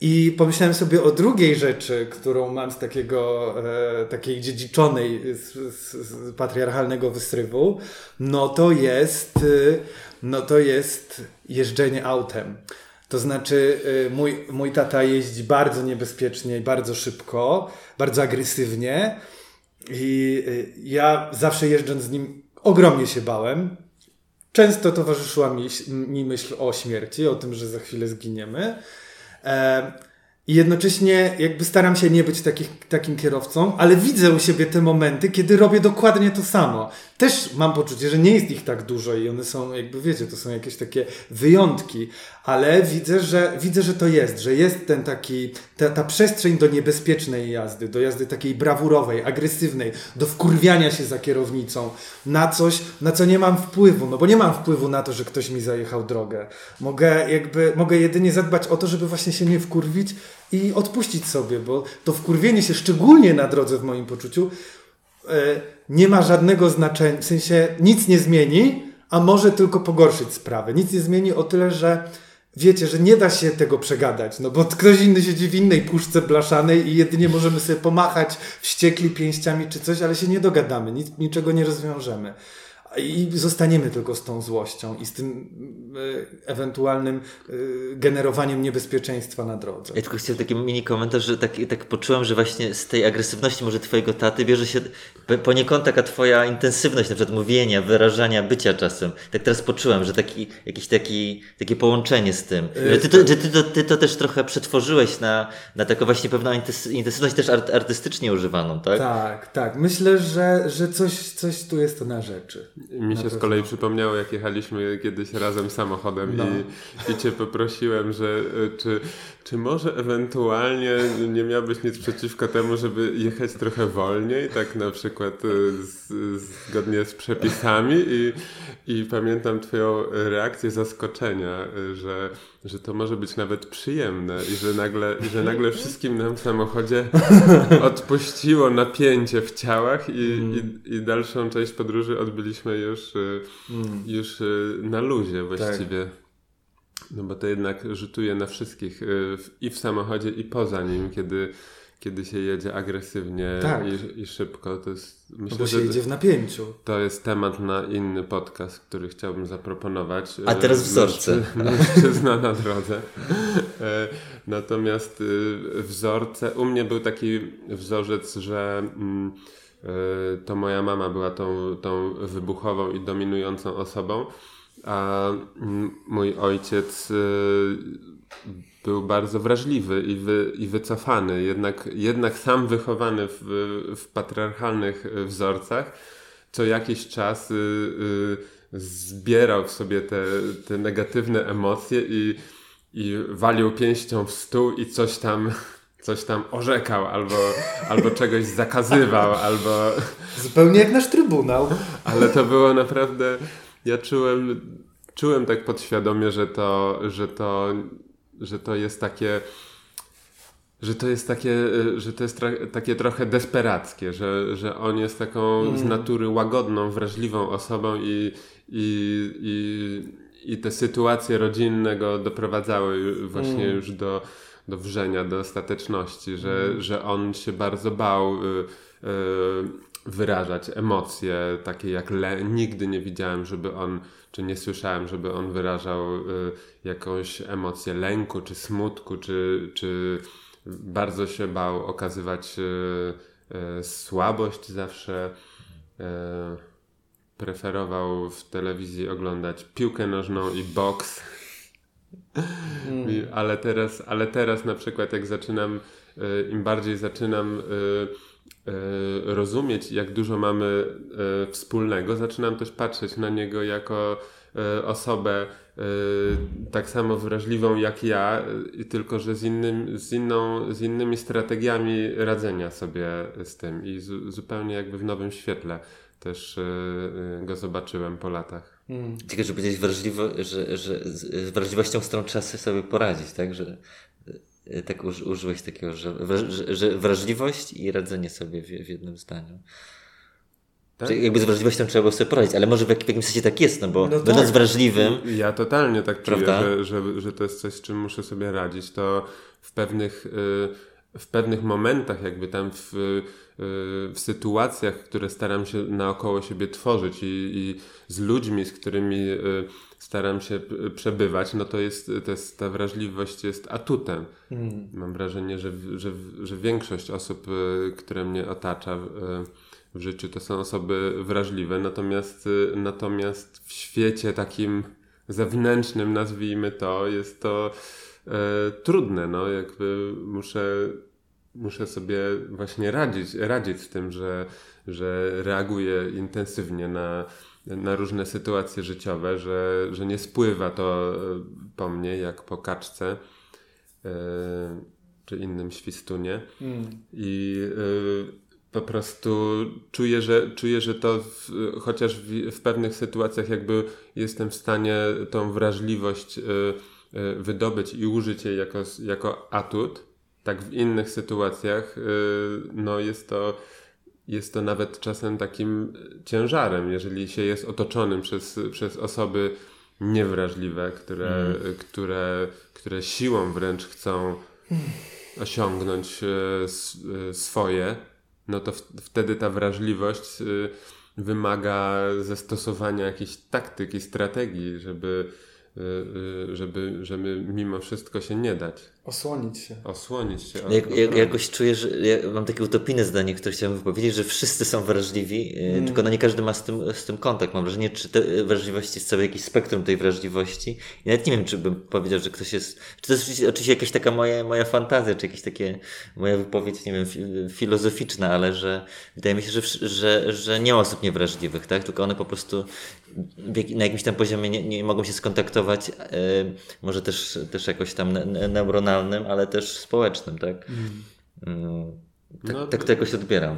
I pomyślałem sobie o drugiej rzeczy, którą mam z takiego, e, takiej dziedziczonej, z, z, z patriarchalnego wysrywu. No to jest, e, no to jest jeżdżenie autem. To znaczy, e, mój, mój tata jeździ bardzo niebezpiecznie, bardzo szybko, bardzo agresywnie. I e, ja zawsze jeżdżąc z nim ogromnie się bałem. Często towarzyszyła mi, mi myśl o śmierci, o tym, że za chwilę zginiemy. I jednocześnie jakby staram się nie być taki, takim kierowcą, ale widzę u siebie te momenty, kiedy robię dokładnie to samo. Też mam poczucie, że nie jest ich tak dużo i one są jakby, wiecie, to są jakieś takie wyjątki, ale widzę, że, widzę, że to jest, że jest ten taki, ta, ta przestrzeń do niebezpiecznej jazdy, do jazdy takiej brawurowej, agresywnej, do wkurwiania się za kierownicą, na coś, na co nie mam wpływu, no bo nie mam wpływu na to, że ktoś mi zajechał drogę. Mogę jakby, mogę jedynie zadbać o to, żeby właśnie się nie wkurwić i odpuścić sobie, bo to wkurwienie się, szczególnie na drodze w moim poczuciu, yy, nie ma żadnego znaczenia, w sensie nic nie zmieni, a może tylko pogorszyć sprawę. Nic nie zmieni o tyle, że wiecie, że nie da się tego przegadać, no bo ktoś inny siedzi w innej puszce blaszanej i jedynie możemy sobie pomachać wściekli pięściami czy coś, ale się nie dogadamy, nic, niczego nie rozwiążemy. I zostaniemy tylko z tą złością i z tym ewentualnym generowaniem niebezpieczeństwa na drodze. Ja tylko chciałem taki mini komentarz, że tak, tak poczułem, że właśnie z tej agresywności może twojego taty bierze się poniekąd taka twoja intensywność, na przykład mówienia, wyrażania, bycia czasem. Tak teraz poczułem, że taki, jakieś taki, takie połączenie z tym. Że ty to, że ty to, ty to też trochę przetworzyłeś na, na taką właśnie pewną intensywność też artystycznie używaną, tak? Tak, tak. Myślę, że, że coś, coś tu jest to na rzeczy. Mi się z kolei przypomniało, jak jechaliśmy kiedyś razem samochodem no. i, i cię poprosiłem, że czy, czy może ewentualnie nie miałbyś nic przeciwko temu, żeby jechać trochę wolniej, tak na przykład z, zgodnie z przepisami i, i pamiętam twoją reakcję zaskoczenia, że że to może być nawet przyjemne i że nagle, że nagle wszystkim nam w samochodzie odpuściło napięcie w ciałach i, mm. i, i dalszą część podróży odbyliśmy już, mm. już na luzie właściwie. Tak. No bo to jednak rzutuje na wszystkich i w samochodzie, i poza nim, kiedy, kiedy się jedzie agresywnie tak. i, i szybko. To jest, myślę, bo się że jedzie w napięciu. To jest temat na inny podcast, który chciałbym zaproponować. A teraz wzorce. Mężczyzna na drodze. Natomiast wzorce, u mnie był taki wzorzec, że to moja mama była tą, tą wybuchową i dominującą osobą, a mój ojciec był bardzo wrażliwy i, wy, i wycofany, jednak, jednak sam wychowany w, w patriarchalnych wzorcach, co jakiś czas zbierał w sobie te, te negatywne emocje i, i walił pięścią w stół i coś tam... Coś tam orzekał, albo, albo czegoś zakazywał, albo... Zupełnie jak nasz trybunał. Ale to było naprawdę... Ja czułem, czułem tak podświadomie, że to, że to, że to jest takie... Że to jest takie, że to jest tra- takie trochę desperackie, że, że on jest taką mm. z natury łagodną, wrażliwą osobą i... i, i, i te sytuacje rodzinne go doprowadzały właśnie mm. już do... do wrzenia, do ostateczności, że, mm. że on się bardzo bał y, y, wyrażać emocje takie jak le- nigdy nie widziałem, żeby on, czy nie słyszałem, żeby on wyrażał y, jakąś emocję lęku, czy smutku, czy, czy bardzo się bał okazywać y, y, słabość zawsze. Y, preferował w telewizji oglądać piłkę nożną i boks. Mm. Ale teraz, ale teraz na przykład jak zaczynam, im bardziej zaczynam rozumieć, jak dużo mamy wspólnego, zaczynam też patrzeć na niego jako osobę tak samo wrażliwą jak ja, tylko że z, innym, z, inną, z innymi strategiami radzenia sobie z tym i zu, zupełnie jakby w nowym świetle też go zobaczyłem po latach. Hmm. Tylko, że powiedzieć wrażliwy, że, że z wrażliwością stron trzeba sobie poradzić, tak? Że tak uży, użyłeś takiego, że, że, że wrażliwość i radzenie sobie w, w jednym zdaniu. Tak? Czyli jakby z wrażliwością trzeba było sobie poradzić, ale może w, jak, w jakimś sensie tak jest, no bo no będąc tak. wrażliwym... Ja totalnie tak czuję, że, że, że to jest coś, z czym muszę sobie radzić. To w pewnych... Yy... w pewnych momentach, jakby tam w, w sytuacjach, które staram się naokoło siebie tworzyć i, i z ludźmi, z którymi staram się przebywać, no to jest, to jest ta wrażliwość jest atutem. Mm. Mam wrażenie, że, że, że większość osób, które mnie otacza w, w życiu, to są osoby wrażliwe, natomiast, natomiast w świecie takim zewnętrznym, nazwijmy to, jest to E, trudne, no jakby muszę, muszę sobie właśnie radzić, radzić z tym, że, że reaguję intensywnie na, na różne sytuacje życiowe, że, że nie spływa to po mnie jak po kaczce e, czy innym świstunie mm. i e, po prostu czuję, że, czuję, że to w, chociaż w, w pewnych sytuacjach jakby jestem w stanie tą wrażliwość e, wydobyć i użyć jej jako, jako atut, tak w innych sytuacjach no jest to, jest to nawet czasem takim ciężarem, jeżeli się jest otoczonym przez, przez osoby niewrażliwe, które, mm. które, które siłą wręcz chcą osiągnąć swoje, no to wtedy ta wrażliwość wymaga zastosowania jakiejś taktyki, strategii, żeby żeby, żeby mimo wszystko się nie dać. Osłonić się. Osłonić się. Od, jak, jak, jakoś czuję, że ja mam takie utopijne zdanie, które chciałem wypowiedzieć, że wszyscy są wrażliwi, mm. tylko no nie każdy ma z tym, z tym kontakt. Mam wrażenie, czy te wrażliwości, jest całe jakieś spektrum tej wrażliwości. I nawet nie wiem, czy bym powiedział, że ktoś jest... Czy to jest oczywiście jakaś taka moja, moja fantazja, czy jakaś takie moja wypowiedź, nie wiem, filozoficzna, ale że wydaje mi się, że, że, że nie ma osób niewrażliwych, tak? Tylko one po prostu na jakimś tam poziomie nie, nie mogą się skontaktować, yy, może też, też jakoś tam neuronalnie, ale też społecznym, tak? Mm. Tak, no, tak to jakoś odbieram.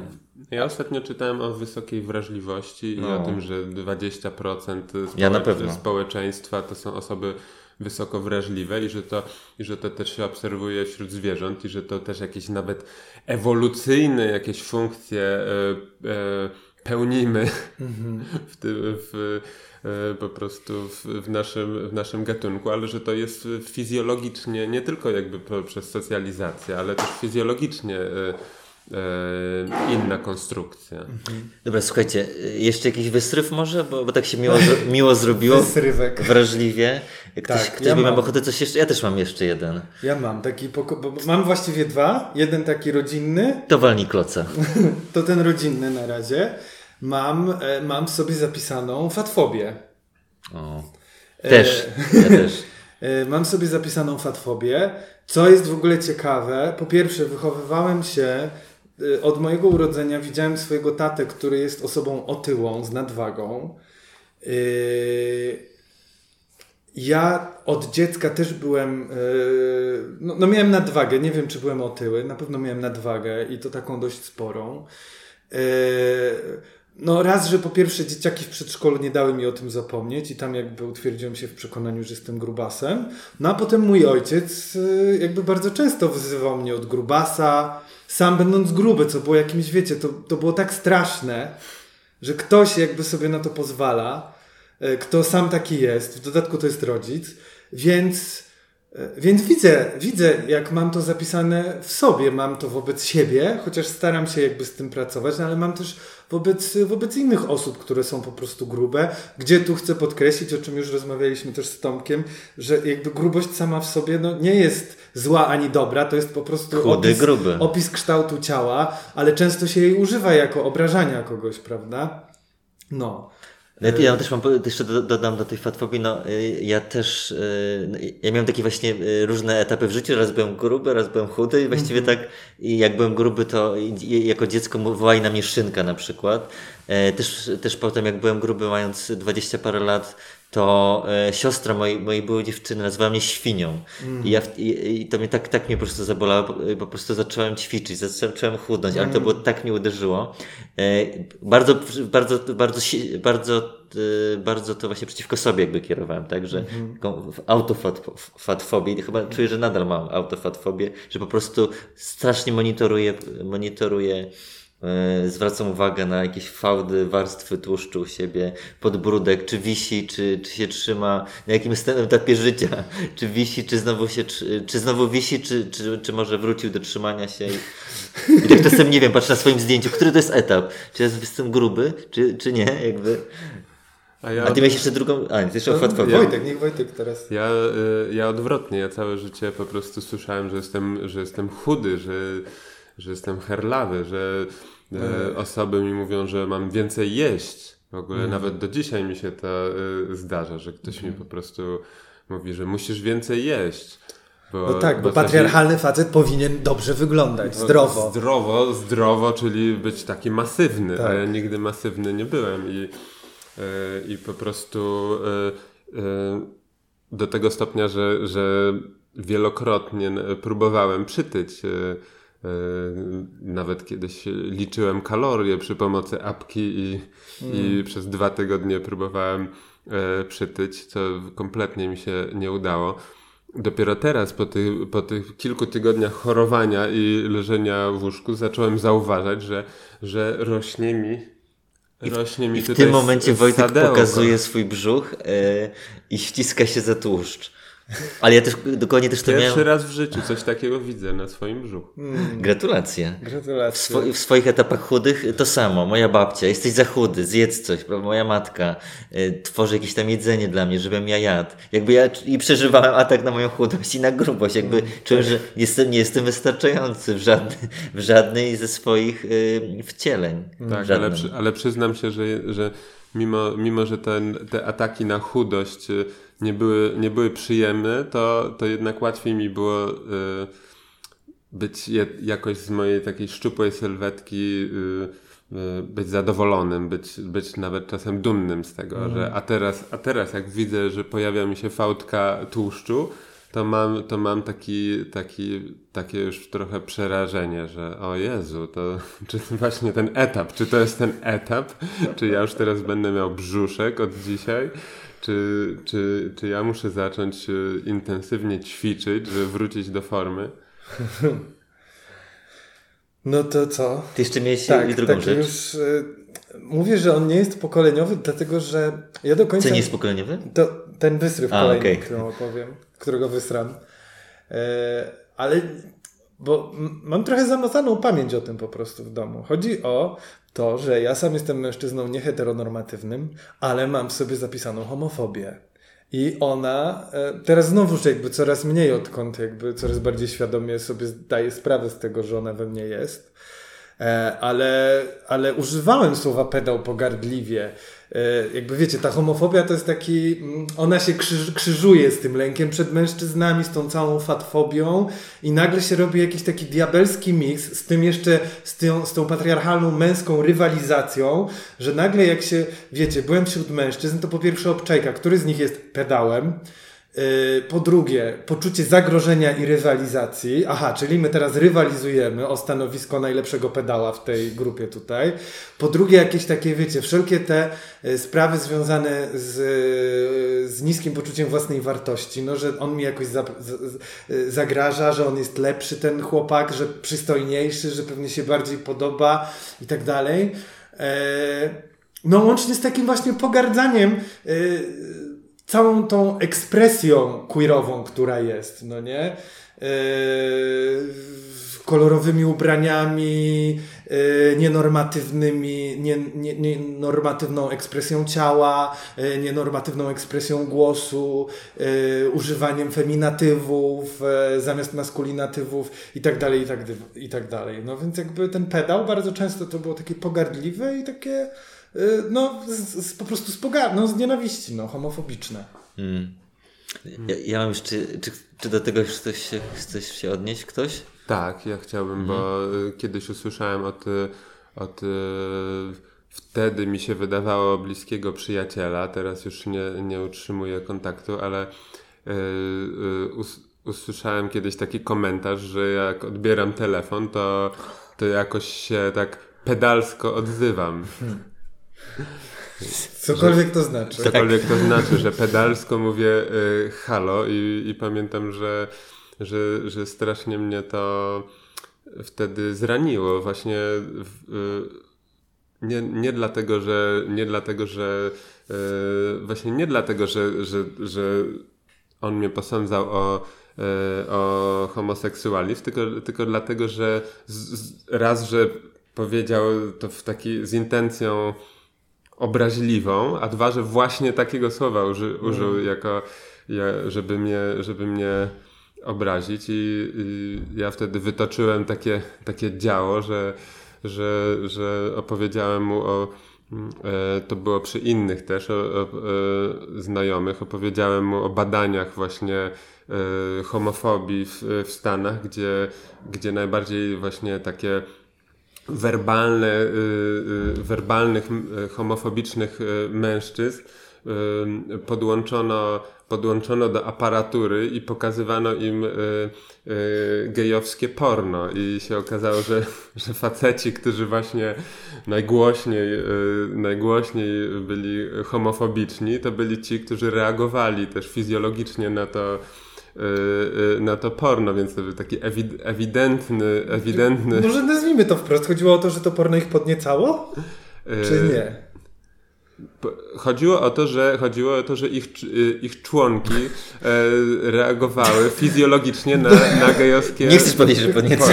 Ja ostatnio czytałem o wysokiej wrażliwości no. i o tym, że dwadzieścia procent społecz- ja na pewno. społeczeństwa to są osoby wysoko wrażliwe i że, to, i że to też się obserwuje wśród zwierząt i że to też jakieś nawet ewolucyjne jakieś funkcje e, e, pełnimy mm-hmm. w tym, w, po prostu w, w, naszym, w naszym gatunku, ale że to jest fizjologicznie, nie tylko jakby przez socjalizację, ale też fizjologicznie inna konstrukcja. Mhm. Dobra, słuchajcie, jeszcze jakiś wysryw może? Bo, bo tak się miło, miło zrobiło. Wysrywek. Wrażliwie. Ktoś, tak, ktoś ja mam ochotę coś jeszcze... Ja też mam jeszcze jeden. Ja mam taki... Poko- bo mam właściwie dwa. Jeden taki rodzinny. To walnij kloca. To ten rodzinny na razie. Mam, mam sobie zapisaną fatfobię. O. Też. Ja też. Mam sobie zapisaną fatfobię. Co jest w ogóle ciekawe, po pierwsze wychowywałem się... Od mojego urodzenia widziałem swojego tatę, który jest osobą otyłą, z nadwagą. Ja od dziecka też byłem... No, no miałem nadwagę, nie wiem czy byłem otyły, na pewno miałem nadwagę i to taką dość sporą. No raz, że po pierwsze dzieciaki w przedszkolu nie dały mi o tym zapomnieć i tam jakby utwierdziłem się w przekonaniu, że jestem grubasem. No a potem mój ojciec jakby bardzo często wyzywał mnie od grubasa, sam będąc gruby, co było jakimś, wiecie, to, to było tak straszne, że ktoś jakby sobie na to pozwala, kto sam taki jest, w dodatku to jest rodzic, więc, więc widzę, widzę jak mam to zapisane w sobie, mam to wobec siebie, chociaż staram się jakby z tym pracować, no ale mam też wobec, wobec innych osób, które są po prostu grube, gdzie tu chcę podkreślić, o czym już rozmawialiśmy też z Tomkiem, że jakby grubość sama w sobie no, nie jest zła ani dobra, to jest po prostu opis, opis kształtu ciała, ale często się jej używa jako obrażania kogoś, prawda? No. Ja też mam, jeszcze dodam do tej fatfobii, no ja też, ja miałem takie właśnie różne etapy w życiu, raz byłem gruby, raz byłem chudy i właściwie tak, i jak byłem gruby, to jako dziecko wołali na mnie szynka na przykład, też, też potem jak byłem gruby mając dwadzieścia parę lat, to e, siostra mojej, mojej byłej dziewczyny nazywała mnie świnią. Mm. I, ja, i, i to mnie tak, tak mnie po prostu zabolało, po, po prostu zacząłem ćwiczyć, zacząłem chudnąć, mm. ale to było tak mnie uderzyło. E, bardzo, bardzo, bardzo, bardzo, e, bardzo to właśnie przeciwko sobie jakby kierowałem, tak, że mm. taką autofatfobię, chyba czuję, że nadal mam autofatfobię, że po prostu strasznie monitoruję, monitoruję zwracam uwagę na jakieś fałdy, warstwy tłuszczu u siebie, podbródek, czy wisi, czy, czy się trzyma, na jakim jestem etapie życia, czy wisi, czy znowu się, czy, czy znowu wisi, czy, czy, czy może wrócił do trzymania się. I tak czasem nie wiem, patrzę na swoim zdjęciu, który to jest etap, czy jestem gruby, czy, czy nie, jakby. A, ja A ty od... miałeś jeszcze drugą... A, jeszcze no, o ja... Wojtek, niech Wojtek teraz. Ja, ja odwrotnie, ja całe życie po prostu słyszałem, że jestem, że jestem chudy, że... że jestem herlawy, że e, mm. osoby mi mówią, że mam więcej jeść. W ogóle mm. nawet do dzisiaj mi się to y, zdarza, że ktoś mm. mi po prostu mówi, że musisz więcej jeść. Bo, no tak, bo, bo patriarchalny taki... facet powinien dobrze wyglądać, zdrowo. No, zdrowo, zdrowo, czyli być taki masywny, tak. A ja nigdy masywny nie byłem i, y, i po prostu y, y, do tego stopnia, że, że wielokrotnie próbowałem przytyć y, nawet kiedyś liczyłem kalorie przy pomocy apki i, mm. i przez dwa tygodnie próbowałem e, przytyć, co kompletnie mi się nie udało. Dopiero teraz, po, ty, po tych kilku tygodniach chorowania i leżenia w łóżku, zacząłem zauważać, że, że rośnie mi rośnie mi I w, tutaj w tym momencie Wojtek sadełko. Pokazuje swój brzuch e, i ściska się za tłuszcz. Ale ja też dokładnie też to Pierwszy miałem. Pierwszy raz w życiu coś takiego widzę na swoim brzuchu. Mm. Gratulacje. Gratulacje. W, swo- w swoich etapach chudych to samo. Moja babcia, jesteś za chudy, zjedz coś. Moja matka y, tworzy jakieś tam jedzenie dla mnie, żebym ja jadł. Jakby ja i przeżywałem atak na moją chudość i na grubość. Jakby mm. czułem, że jestem, nie jestem wystarczający w, żadny, w żadnej ze swoich y, wcieleń. Tak, ale, przy, ale przyznam się, że, że mimo, mimo, że ten, te ataki na chudość nie były, nie były przyjemne, to, to jednak łatwiej mi było y, być je, jakoś z mojej takiej szczupłej sylwetki y, y, być zadowolonym, być, być nawet czasem dumnym z tego, mm. że a teraz, a teraz jak widzę, że pojawia mi się fałdka tłuszczu, to mam, to mam taki, taki, takie już trochę przerażenie, że o Jezu, to czy właśnie ten etap, czy to jest ten etap, czy ja już teraz będę miał brzuszek od dzisiaj, Czy, czy, czy ja muszę zacząć intensywnie ćwiczyć, żeby wrócić do formy? No to co? Ty jeszcze miałeś tak, i drugą tak rzecz. Już, Mówię, że on nie jest pokoleniowy, dlatego że ja do końca... Co nie jest pokoleniowy? To, ten wysryw A, kolejny, okay. którą opowiem, którego wysram. Yy, ale... Bo mam trochę zamotaną pamięć o tym po prostu w domu. Chodzi o to, że ja sam jestem mężczyzną nieheteronormatywnym, ale mam w sobie zapisaną homofobię. I ona, teraz znowu że jakby coraz mniej, odkąd jakby coraz bardziej świadomie sobie daję sprawę z tego, że ona we mnie jest. Ale, ale używałem słowa pedał pogardliwie. Jakby wiecie, ta homofobia to jest taki, ona się krzyż, krzyżuje z tym lękiem przed mężczyznami, z tą całą fatfobią i nagle się robi jakiś taki diabelski miks z tym jeszcze, z tą, z tą patriarchalną męską rywalizacją, że nagle jak się, wiecie, byłem wśród mężczyzn, to po pierwsze obczajka, który z nich jest pedałem, po drugie, poczucie zagrożenia i rywalizacji. Aha, czyli my teraz rywalizujemy o stanowisko najlepszego pedała w tej grupie tutaj. Po drugie, jakieś takie, wiecie, wszelkie te sprawy związane z, z niskim poczuciem własnej wartości. No, że on mi jakoś za, za, zagraża, że on jest lepszy ten chłopak, że przystojniejszy, że pewnie się bardziej podoba i tak dalej. No, łącznie z takim właśnie pogardzaniem całą tą ekspresją queerową, która jest, no nie? Yy, kolorowymi ubraniami, yy, nienormatywnymi, nie, nie, nienormatywną ekspresją ciała, yy, nienormatywną ekspresją głosu, yy, używaniem feminatywów, yy, zamiast maskulinatywów i tak dalej, i tak, i tak dalej. No więc jakby ten pedał bardzo często to było takie pogardliwe i takie no z, z, po prostu z, poga- no, z nienawiści, no, homofobiczne. Mm. Ja, ja mam jeszcze, czy, czy do tego już chcesz się, chcesz się odnieść ktoś? Tak, ja chciałbym, mm-hmm. bo kiedyś usłyszałem od, od wtedy mi się wydawało bliskiego przyjaciela, teraz już nie, nie utrzymuję kontaktu, ale yy, us, usłyszałem kiedyś taki komentarz, że jak odbieram telefon, to, to jakoś się tak pedalsko odzywam. Hmm. Cokolwiek że, to znaczy. Cokolwiek tak. to znaczy, że pedalsko mówię y, halo i, i pamiętam, że, że, że strasznie mnie to wtedy zraniło. Właśnie y, nie, nie dlatego, że nie dlatego, że y, właśnie nie dlatego, że, że, że on mnie posądzał o y, o homoseksualizm, tylko, tylko dlatego, że z, z, raz, że powiedział to w taki, z intencją obraźliwą, a dwa, że właśnie takiego słowa uży, użył mm. jako, ja, żeby mnie, żeby mnie obrazić i, i ja wtedy wytoczyłem takie, takie działo, że, że, że opowiedziałem mu o, e, to było przy innych też o, o, e, znajomych, opowiedziałem mu o badaniach właśnie e, homofobii w, w Stanach, gdzie, gdzie najbardziej właśnie takie werbalne, y, y, werbalnych, y, homofobicznych y, mężczyzn y, podłączono, podłączono do aparatury i pokazywano im y, y, gejowskie porno i się okazało, że, że faceci, którzy właśnie najgłośniej, y, najgłośniej byli homofobiczni, to byli ci, którzy reagowali też fizjologicznie na to na to porno, więc to był taki ewi- ewidentny, ewidentny... Może nazwijmy to wprost. Chodziło o to, że to porno ich podniecało? Czy nie? Chodziło o to, że, chodziło o to, że ich, ich członki reagowały fizjologicznie na, na gejowskie... Nie chcesz powiedzieć, że podniecało.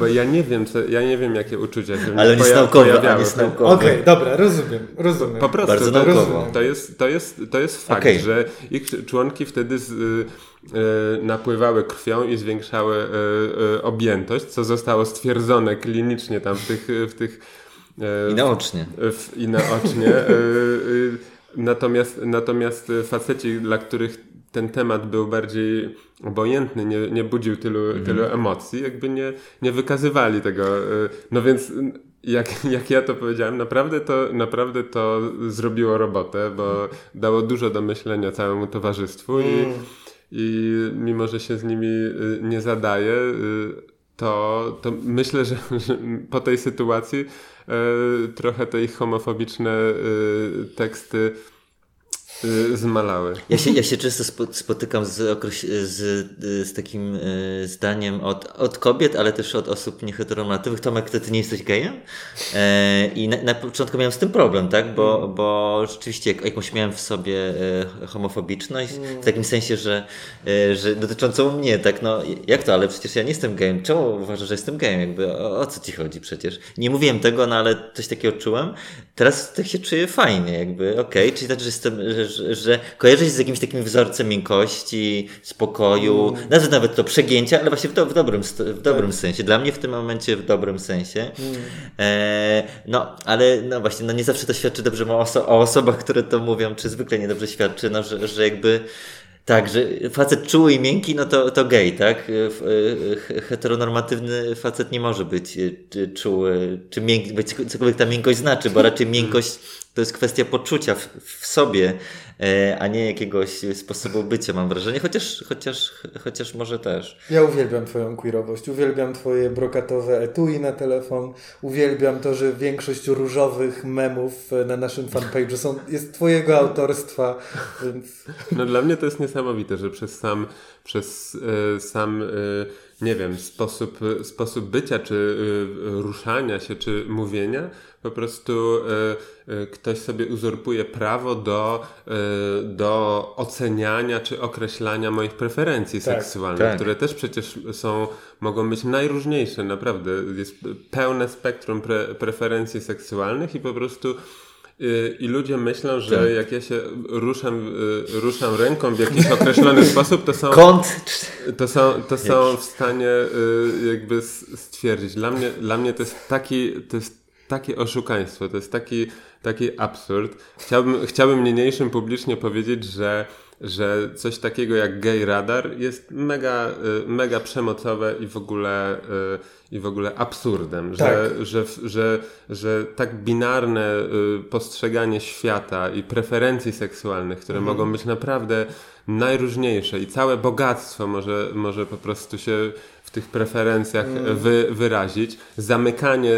Bo ja nie wiem, co, ja nie wiem, jakie uczucia się ale nie naukowe, ale naukowe. Okej, okay, dobra, rozumiem, rozumiem. Po prostu, bardzo to, naukowo. To jest, to jest, to jest fakt, okay. że ich członki wtedy... Z, Yy, napływały krwią i zwiększały yy, yy, objętość, co zostało stwierdzone klinicznie tam w tych... Yy, w tych yy, I naocznie. W, I naocznie. Yy, yy, natomiast, natomiast faceci, dla których ten temat był bardziej obojętny, nie, nie budził tylu, mhm. tylu emocji, jakby nie, nie wykazywali tego. Yy, no więc... Jak, jak ja to powiedziałem, naprawdę to, naprawdę to zrobiło robotę, bo dało dużo do myślenia całemu towarzystwu i, mm. i mimo, że się z nimi nie zadaje, to, to myślę, że, że po tej sytuacji trochę te ich homofobiczne teksty zmalały. Ja się, ja się często spotykam z, okreś- z, z takim zdaniem od, od kobiet, ale też od osób nieheteronormatywnych. Tomek, ty, ty nie jesteś gejem? E, I na, na początku miałem z tym problem, tak? Bo, bo rzeczywiście jak, jakąś miałem w sobie homofobiczność, w takim sensie, że, że dotyczącą mnie, tak? No jak to? Ale przecież ja nie jestem gejem. Czemu uważasz, że jestem gejem? Jakby o, o co ci chodzi przecież? Nie mówiłem tego, no ale coś takiego czułem. Teraz tak się czuję fajnie, jakby okej, okay, czyli tak, że jestem, że, że, że kojarzę się z jakimś takim wzorcem miękkości, spokoju, mm. nawet, nawet to przegięcia, ale właśnie w, do, w dobrym, w dobrym tak. sensie. Dla mnie w tym momencie w dobrym sensie. Mm. E, no, ale no właśnie, no nie zawsze to świadczy dobrze o, oso- o osobach, które to mówią, czy zwykle niedobrze świadczy, no, że, że jakby tak, że facet czuły i miękki, no to, to gej, tak? Heteronormatywny facet nie może być czuły, czy miękki, cokolwiek ta miękkość znaczy, bo raczej miękkość to jest kwestia poczucia w, w sobie, a nie jakiegoś sposobu bycia, mam wrażenie, chociaż, chociaż, chociaż może też. Ja uwielbiam twoją queerowość, uwielbiam twoje brokatowe etui na telefon, uwielbiam to, że większość różowych memów na naszym fanpage'u są, jest twojego autorstwa. Więc... No dla mnie to jest niesamowite, że przez sam, przez yy, sam yy, nie wiem, sposób, sposób bycia, czy yy, ruszania się, czy mówienia, po prostu y, y, ktoś sobie uzurpuje prawo do, y, do oceniania czy określania moich preferencji tak, seksualnych, tak. które też przecież są, mogą być najróżniejsze, naprawdę. Jest pełne spektrum pre, preferencji seksualnych i po prostu y, i ludzie myślą, że tak. jak ja się ruszam, y, ruszam ręką w jakiś określony sposób, to są, to są, to są w stanie y, jakby stwierdzić. Dla mnie, dla mnie to jest taki... To jest takie oszukaństwo, to jest taki, taki absurd. Chciałbym, chciałbym niniejszym publicznie powiedzieć, że, że coś takiego jak gay radar jest mega, mega przemocowe i w ogóle, i w ogóle absurdem. Tak. Że, że, że, że tak binarne postrzeganie świata i preferencji seksualnych, które mhm. mogą być naprawdę najróżniejsze i całe bogactwo może, może po prostu się w tych preferencjach wy, wyrazić. Zamykanie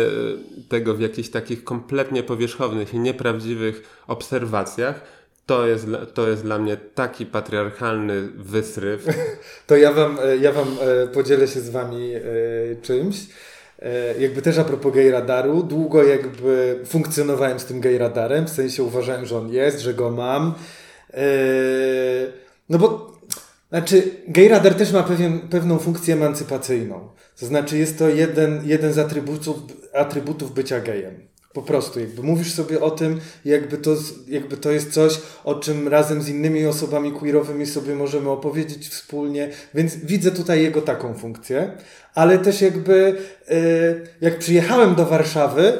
tego w jakichś takich kompletnie powierzchownych i nieprawdziwych obserwacjach, to jest, to jest dla mnie taki patriarchalny wysryw. To ja wam, ja wam podzielę się z wami czymś. Jakby też a propos gej radaru, długo jakby funkcjonowałem z tym gej radarem, w sensie uważałem, że on jest, że go mam. No bo znaczy, gay radar też ma pewien, pewną funkcję emancypacyjną. To znaczy, jest to jeden, jeden z atrybutów, atrybutów bycia gejem. Po prostu, jakby mówisz sobie o tym, jakby to, jakby to jest coś, o czym razem z innymi osobami queerowymi sobie możemy opowiedzieć wspólnie, więc widzę tutaj jego taką funkcję, ale też jakby, yy, jak przyjechałem do Warszawy,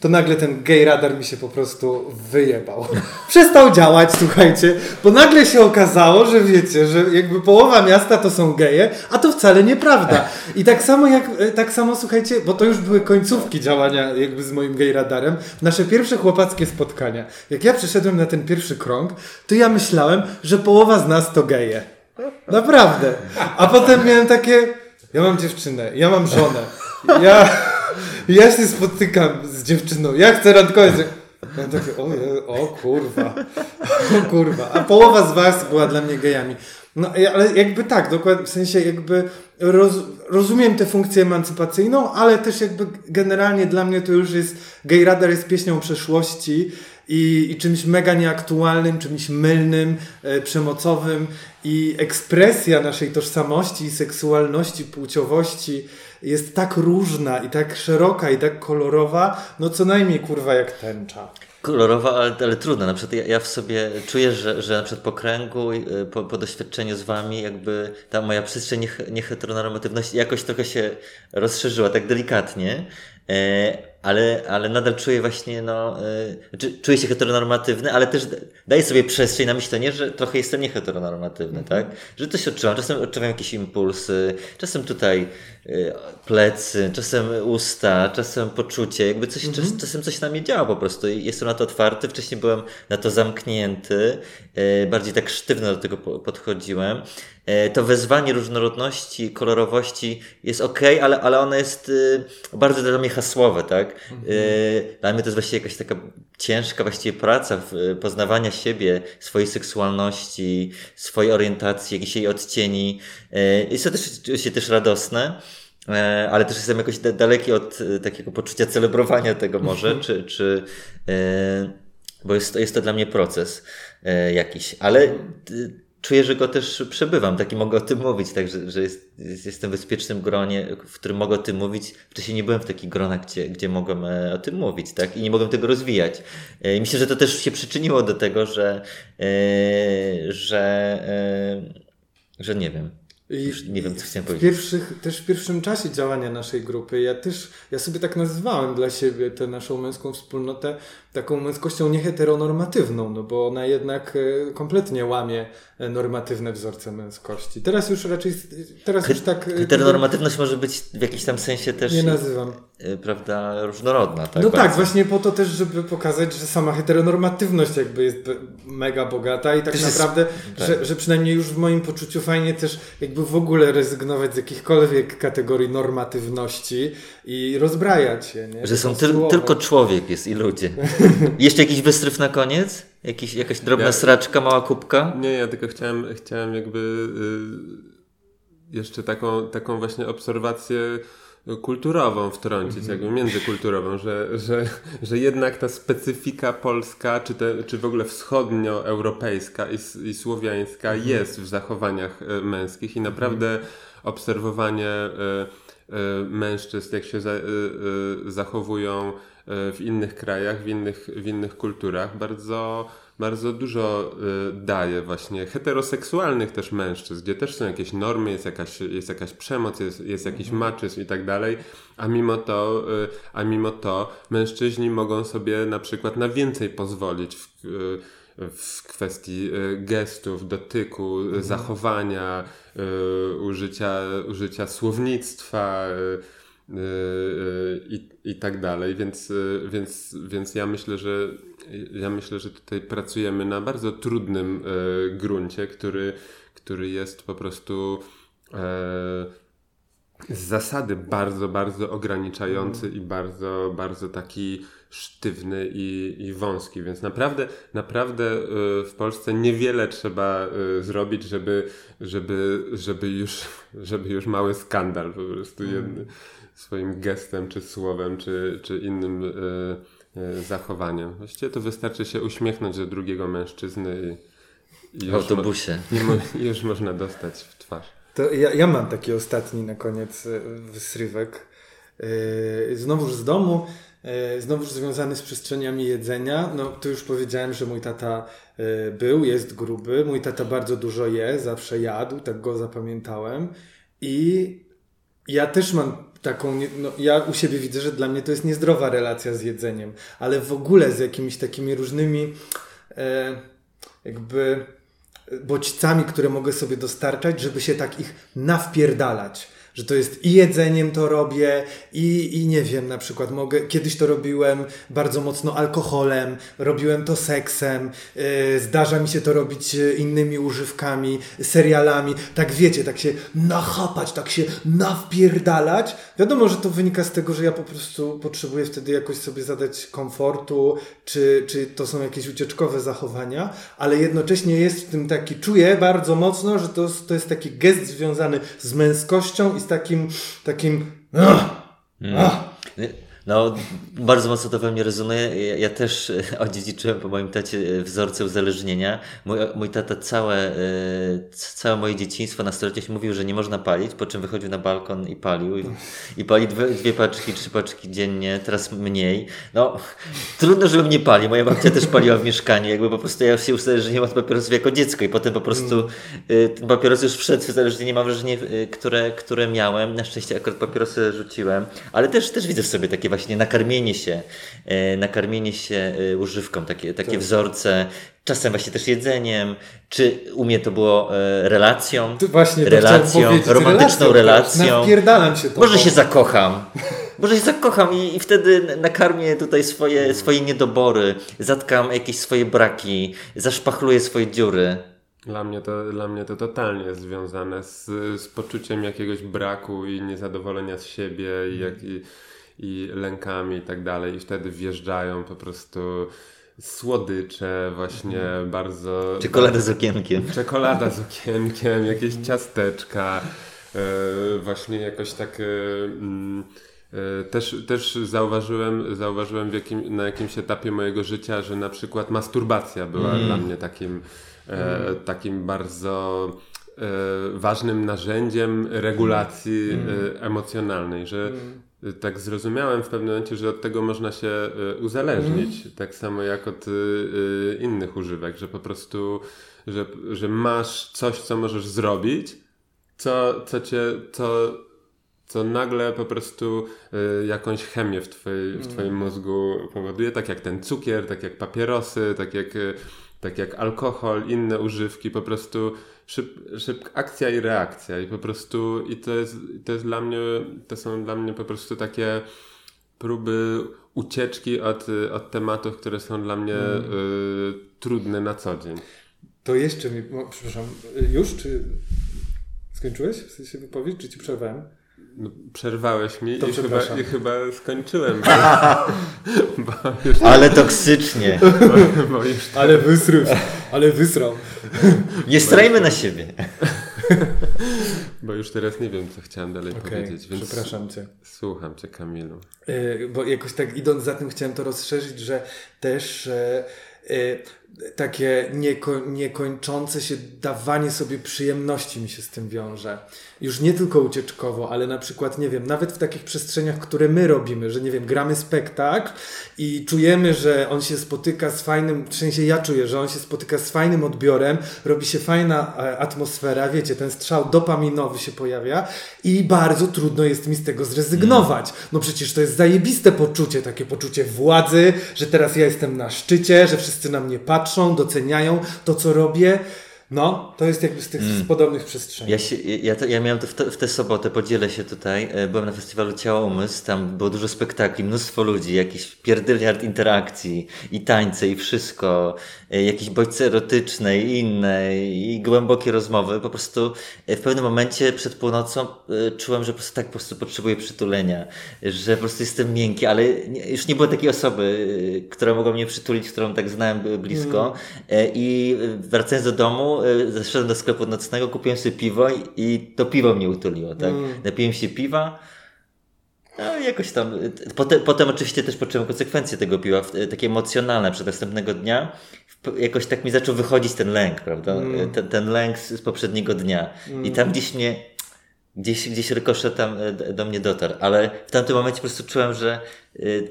to nagle ten gay radar mi się po prostu wyjebał. Przestał działać, słuchajcie, bo nagle się okazało, że wiecie, że jakby połowa miasta to są geje, a to wcale nieprawda. I tak samo, jak, tak samo słuchajcie, bo to już były końcówki działania jakby z moim gay radarem, nasze pierwsze chłopackie spotkania. Jak ja przyszedłem na ten pierwszy krąg, to ja myślałem, że połowa z nas to geje. Naprawdę. A potem miałem takie, ja mam dziewczynę, ja mam żonę, ja... Ja się spotykam z dziewczyną, ja chcę randkować. Ja takie, o, o kurwa, o kurwa. A połowa z was była dla mnie gejami. No ale jakby tak, dokładnie, w sensie jakby roz, rozumiem tę funkcję emancypacyjną, ale też jakby generalnie dla mnie to już jest, gay radar jest pieśnią przeszłości i, i czymś mega nieaktualnym, czymś mylnym, e, przemocowym i ekspresja naszej tożsamości i seksualności, płciowości jest tak różna i tak szeroka i tak kolorowa, no co najmniej kurwa jak tęcza. Kolorowa, ale, ale trudna. Na przykład ja, ja w sobie czuję, że, że na przykład po kręgu, po, po doświadczeniu z wami, jakby ta moja przestrzeń nieheteronormatywności jakoś trochę się rozszerzyła, tak delikatnie. E- Ale, ale nadal czuję właśnie, no, yy, czuję się heteronormatywny, ale też daję sobie przestrzeń na myślenie, że trochę jestem nieheteronormatywny, mm-hmm. tak? Że coś odczuwam, czasem odczuwam jakieś impulsy, czasem tutaj yy, plecy, czasem usta, czasem poczucie, jakby coś, mm-hmm. czas, czasem coś na mnie działa po prostu i jestem na to otwarty, wcześniej byłem na to zamknięty, yy, bardziej tak sztywno do tego po- podchodziłem. To wezwanie różnorodności, kolorowości jest okej, okay, ale, ale ono jest bardzo dla mnie hasłowe, tak? Mhm. Dla mnie to jest właściwie jakaś taka ciężka właściwie praca w poznawania siebie, swojej seksualności, swojej orientacji, jakichś jej odcieni. Jest to też oczywiście też radosne, ale też jestem jakoś daleki od takiego poczucia celebrowania tego może, mhm. czy, czy, bo jest to, jest to dla mnie proces jakiś, ale czuję, że go też przebywam, tak i mogę o tym mówić, tak, że, że jest, jestem w bezpiecznym gronie, w którym mogę o tym mówić. Wcześniej nie byłem w takich gronach, gdzie, gdzie mogłem o tym mówić, tak, i nie mogłem tego rozwijać. I myślę, że to też się przyczyniło do tego, że, że, że, że nie wiem. Już nie wiem, co chciałem powiedzieć. W pierwszych, też w pierwszym czasie działania naszej grupy, ja też, ja sobie tak nazywałem dla siebie tę naszą męską wspólnotę taką męskością nieheteronormatywną, no bo ona jednak kompletnie łamie normatywne wzorce męskości. Teraz już raczej, teraz He- już tak... Heteronormatywność może być w jakimś tam sensie też... Nie nazywam. Prawda, różnorodna. Tak no bardzo. Tak, właśnie po to też, żeby pokazać, że sama heteronormatywność jakby jest mega bogata i tak też naprawdę, jest, tak. Że, że przynajmniej już w moim poczuciu fajnie też jakby w ogóle rezygnować z jakichkolwiek kategorii normatywności i rozbrajać je. Nie? Że są tyl- tylko człowiek jest i ludzie. Jeszcze jakiś wystryw na koniec? Jakiś, jakaś drobna ja, sraczka, mała kubka? Nie, ja tylko chciałem, chciałem jakby y, jeszcze taką, taką właśnie obserwację kulturową wtrącić, mm-hmm. jakby międzykulturową, że, że, że jednak ta specyfika polska, czy, te, czy w ogóle wschodnioeuropejska i, i słowiańska mm-hmm. jest w zachowaniach y, męskich i naprawdę mm-hmm. obserwowanie y, y, mężczyzn, jak się za, y, y, zachowują w innych krajach, w innych, w innych kulturach bardzo, bardzo dużo daje właśnie heteroseksualnych też mężczyzn, gdzie też są jakieś normy, jest jakaś, jest jakaś przemoc, jest, jest jakiś maczyzm i tak dalej, a mimo to, a mimo to mężczyźni mogą sobie na przykład na więcej pozwolić w, w kwestii gestów, dotyku, mhm. zachowania, użycia, użycia słownictwa, I, i tak dalej, więc, więc, więc ja myślę, że ja myślę, że tutaj pracujemy na bardzo trudnym e, gruncie, który, który jest po prostu e, z zasady bardzo, bardzo ograniczający i bardzo, bardzo taki sztywny i, i wąski, więc naprawdę, naprawdę w Polsce niewiele trzeba zrobić, żeby, żeby, żeby już, żeby już mały skandal po prostu jedny. Swoim gestem, czy słowem, czy, czy innym y, y, zachowaniem. Właściwie to wystarczy się uśmiechnąć do drugiego mężczyzny i, i w autobusie. Już, mo- i już można dostać w twarz. To ja, ja mam taki ostatni na koniec wysrywek. Yy, znowuż z domu, yy, znowuż związany z przestrzeniami jedzenia. No tu już powiedziałem, że mój tata yy, był, jest gruby. Mój tata bardzo dużo je, zawsze jadł, tak go zapamiętałem. I ja też mam taką, no, ja u siebie widzę, że dla mnie to jest niezdrowa relacja z jedzeniem, ale w ogóle z jakimiś takimi różnymi e, jakby bodźcami, które mogę sobie dostarczać, żeby się tak ich nawpierdalać. Że to jest i jedzeniem to robię, i, i nie wiem, na przykład mogę, kiedyś to robiłem bardzo mocno alkoholem, robiłem to seksem, yy, zdarza mi się to robić innymi używkami, serialami, tak wiecie, tak się nachapać, tak się nawpierdalać. Wiadomo, że to wynika z tego, że ja po prostu potrzebuję wtedy jakoś sobie zadać komfortu, czy, czy to są jakieś ucieczkowe zachowania, ale jednocześnie jest w tym taki, czuję bardzo mocno, że to, to jest taki gest związany z męskością i z takim, takim ach, ach. No, bardzo mocno to we mnie rezonuje. Ja, ja też odziedziczyłem po moim tacie wzorce uzależnienia. Mój, mój tata całe, całe moje dzieciństwo na stuleciach mówił, że nie można palić, po czym wychodził na balkon i palił. I, i pali dwie, dwie paczki, trzy paczki dziennie, teraz mniej. No, trudno, żebym nie palił. Moja babcia też paliła w mieszkaniu. Jakby po prostu ja się uzależniłem od papierosów jako dziecko i potem po prostu ten papieros już wszedł w uzależnienie, mam wrażenie, które, które miałem. Na szczęście akurat papierosy rzuciłem, ale też, też widzę w sobie takie właśnie nakarmienie się, nakarmienie się używką, takie, takie tak. wzorce, czasem właśnie też jedzeniem, czy u mnie to było relacją, to właśnie relacją, to romantyczną relacją, relacją. Napierdalam się to. Może się zakocham, może się zakocham i, i wtedy nakarmię tutaj swoje, swoje niedobory, zatkam jakieś swoje braki, zaszpachluję swoje dziury. Dla mnie to, dla mnie to totalnie jest związane z, z poczuciem jakiegoś braku i niezadowolenia z siebie i, jak, i i lękami i tak dalej, i wtedy wjeżdżają po prostu słodycze właśnie mhm. bardzo... Czekolada z okienkiem. Czekolada z okienkiem, jakieś ciasteczka, yy, właśnie jakoś tak... Yy, yy, też, też zauważyłem, zauważyłem w jakim, na jakimś etapie mojego życia, że na przykład masturbacja była mhm. dla mnie takim, e, takim bardzo... E, ważnym narzędziem regulacji mm. e, emocjonalnej, że mm. tak zrozumiałem w pewnym momencie, że od tego można się e, uzależnić, mm. tak samo jak od e, innych używek, że po prostu, że, że masz coś, co możesz zrobić, co, co cię, co, co nagle po prostu e, jakąś chemię w, twojej, w twoim mm. mózgu powoduje, tak jak ten cukier, tak jak papierosy, tak jak, e, tak jak alkohol, inne używki, po prostu Szyb, szybka akcja i reakcja i po prostu i to jest, to jest dla mnie, to są dla mnie po prostu takie próby ucieczki od, od tematów, które są dla mnie mm. y, trudne na co dzień. To jeszcze mi, no, przepraszam, już? Czy skończyłeś? W sensie wypowiedź, czy ci przerwałem? No, przerwałeś mi i chyba, i chyba skończyłem. Bo, bo już, ale toksycznie. Bo, bo już, ale wysrył. Ale wysrał. Nie strajmy na siebie. Bo już teraz nie wiem, co chciałem dalej okay, powiedzieć. Więc przepraszam cię. Słucham cię, Kamilu. Yy, bo jakoś tak idąc za tym, chciałem to rozszerzyć, że też yy, yy, takie nieko- niekończące się dawanie sobie przyjemności mi się z tym wiąże. Już nie tylko ucieczkowo, ale na przykład, nie wiem, nawet w takich przestrzeniach, które my robimy, że, nie wiem, gramy spektakl i czujemy, że on się spotyka z fajnym, w sensie ja czuję, że on się spotyka z fajnym odbiorem, robi się fajna atmosfera, wiecie, ten strzał dopaminowy się pojawia i bardzo trudno jest mi z tego zrezygnować. No przecież to jest zajebiste poczucie, takie poczucie władzy, że teraz ja jestem na szczycie, że wszyscy na mnie patrzą, doceniają to, co robię. No, to jest jakby z tych mm. podobnych przestrzeni. Ja, się, ja, to, ja miałem to w, te, w tę sobotę, podzielę się tutaj, byłem na festiwalu Ciało Umysł, tam było dużo spektakli, mnóstwo ludzi, jakiś pierdyliard interakcji i tańce i wszystko, jakieś bodźce erotyczne i inne i głębokie rozmowy. Po prostu w pewnym momencie przed północą czułem, że po prostu tak po prostu potrzebuję przytulenia, że po prostu jestem miękki, ale już nie było takiej osoby, która mogła mnie przytulić, którą tak znałem blisko mm. i wracając do domu, zeszedłem do sklepu nocnego, kupiłem sobie piwo i to piwo mnie utuliło, tak? Mm. Napiłem się piwa, no i jakoś tam... Potem, potem oczywiście też poczułem konsekwencje tego piwa, takie emocjonalne, przed następnego dnia. Jakoś tak mi zaczął wychodzić ten lęk, prawda? Mm. Ten, ten lęk z, z poprzedniego dnia. Mm. I tam gdzieś mnie... Gdzieś, gdzieś rykoszet tam do mnie dotarł, ale w tamtym momencie po prostu czułem, że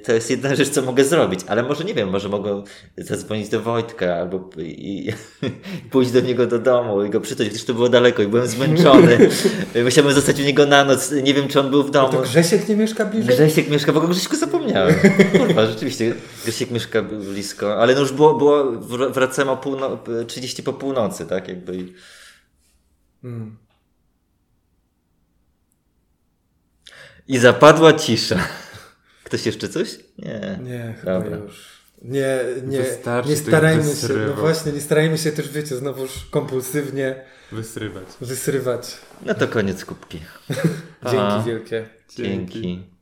to jest jedna rzecz, co mogę zrobić, ale może nie wiem, może mogę zadzwonić do Wojtka albo i, i pójść do niego do domu i go przytulić, gdyż to było daleko i byłem zmęczony. Musiałem zostać u niego na noc, nie wiem, czy on był w domu. A to Grzesiek nie mieszka bliżej? Grzesiek mieszka, bo o Grzesiku zapomniałem. Kurwa, rzeczywiście, Grzesiek mieszka blisko, ale no już było, było wracałem o półno- trzydzieści po północy, tak jakby. Mm. I zapadła cisza. Ktoś jeszcze coś? Nie. Nie, chyba dobra. Już. Nie, nie, nie starajmy się, no właśnie, nie starajmy się też, wiecie, znowuż kompulsywnie wysrywać. wysrywać. No to koniec kubki. Dzięki wielkie. Dzięki. Dzięki.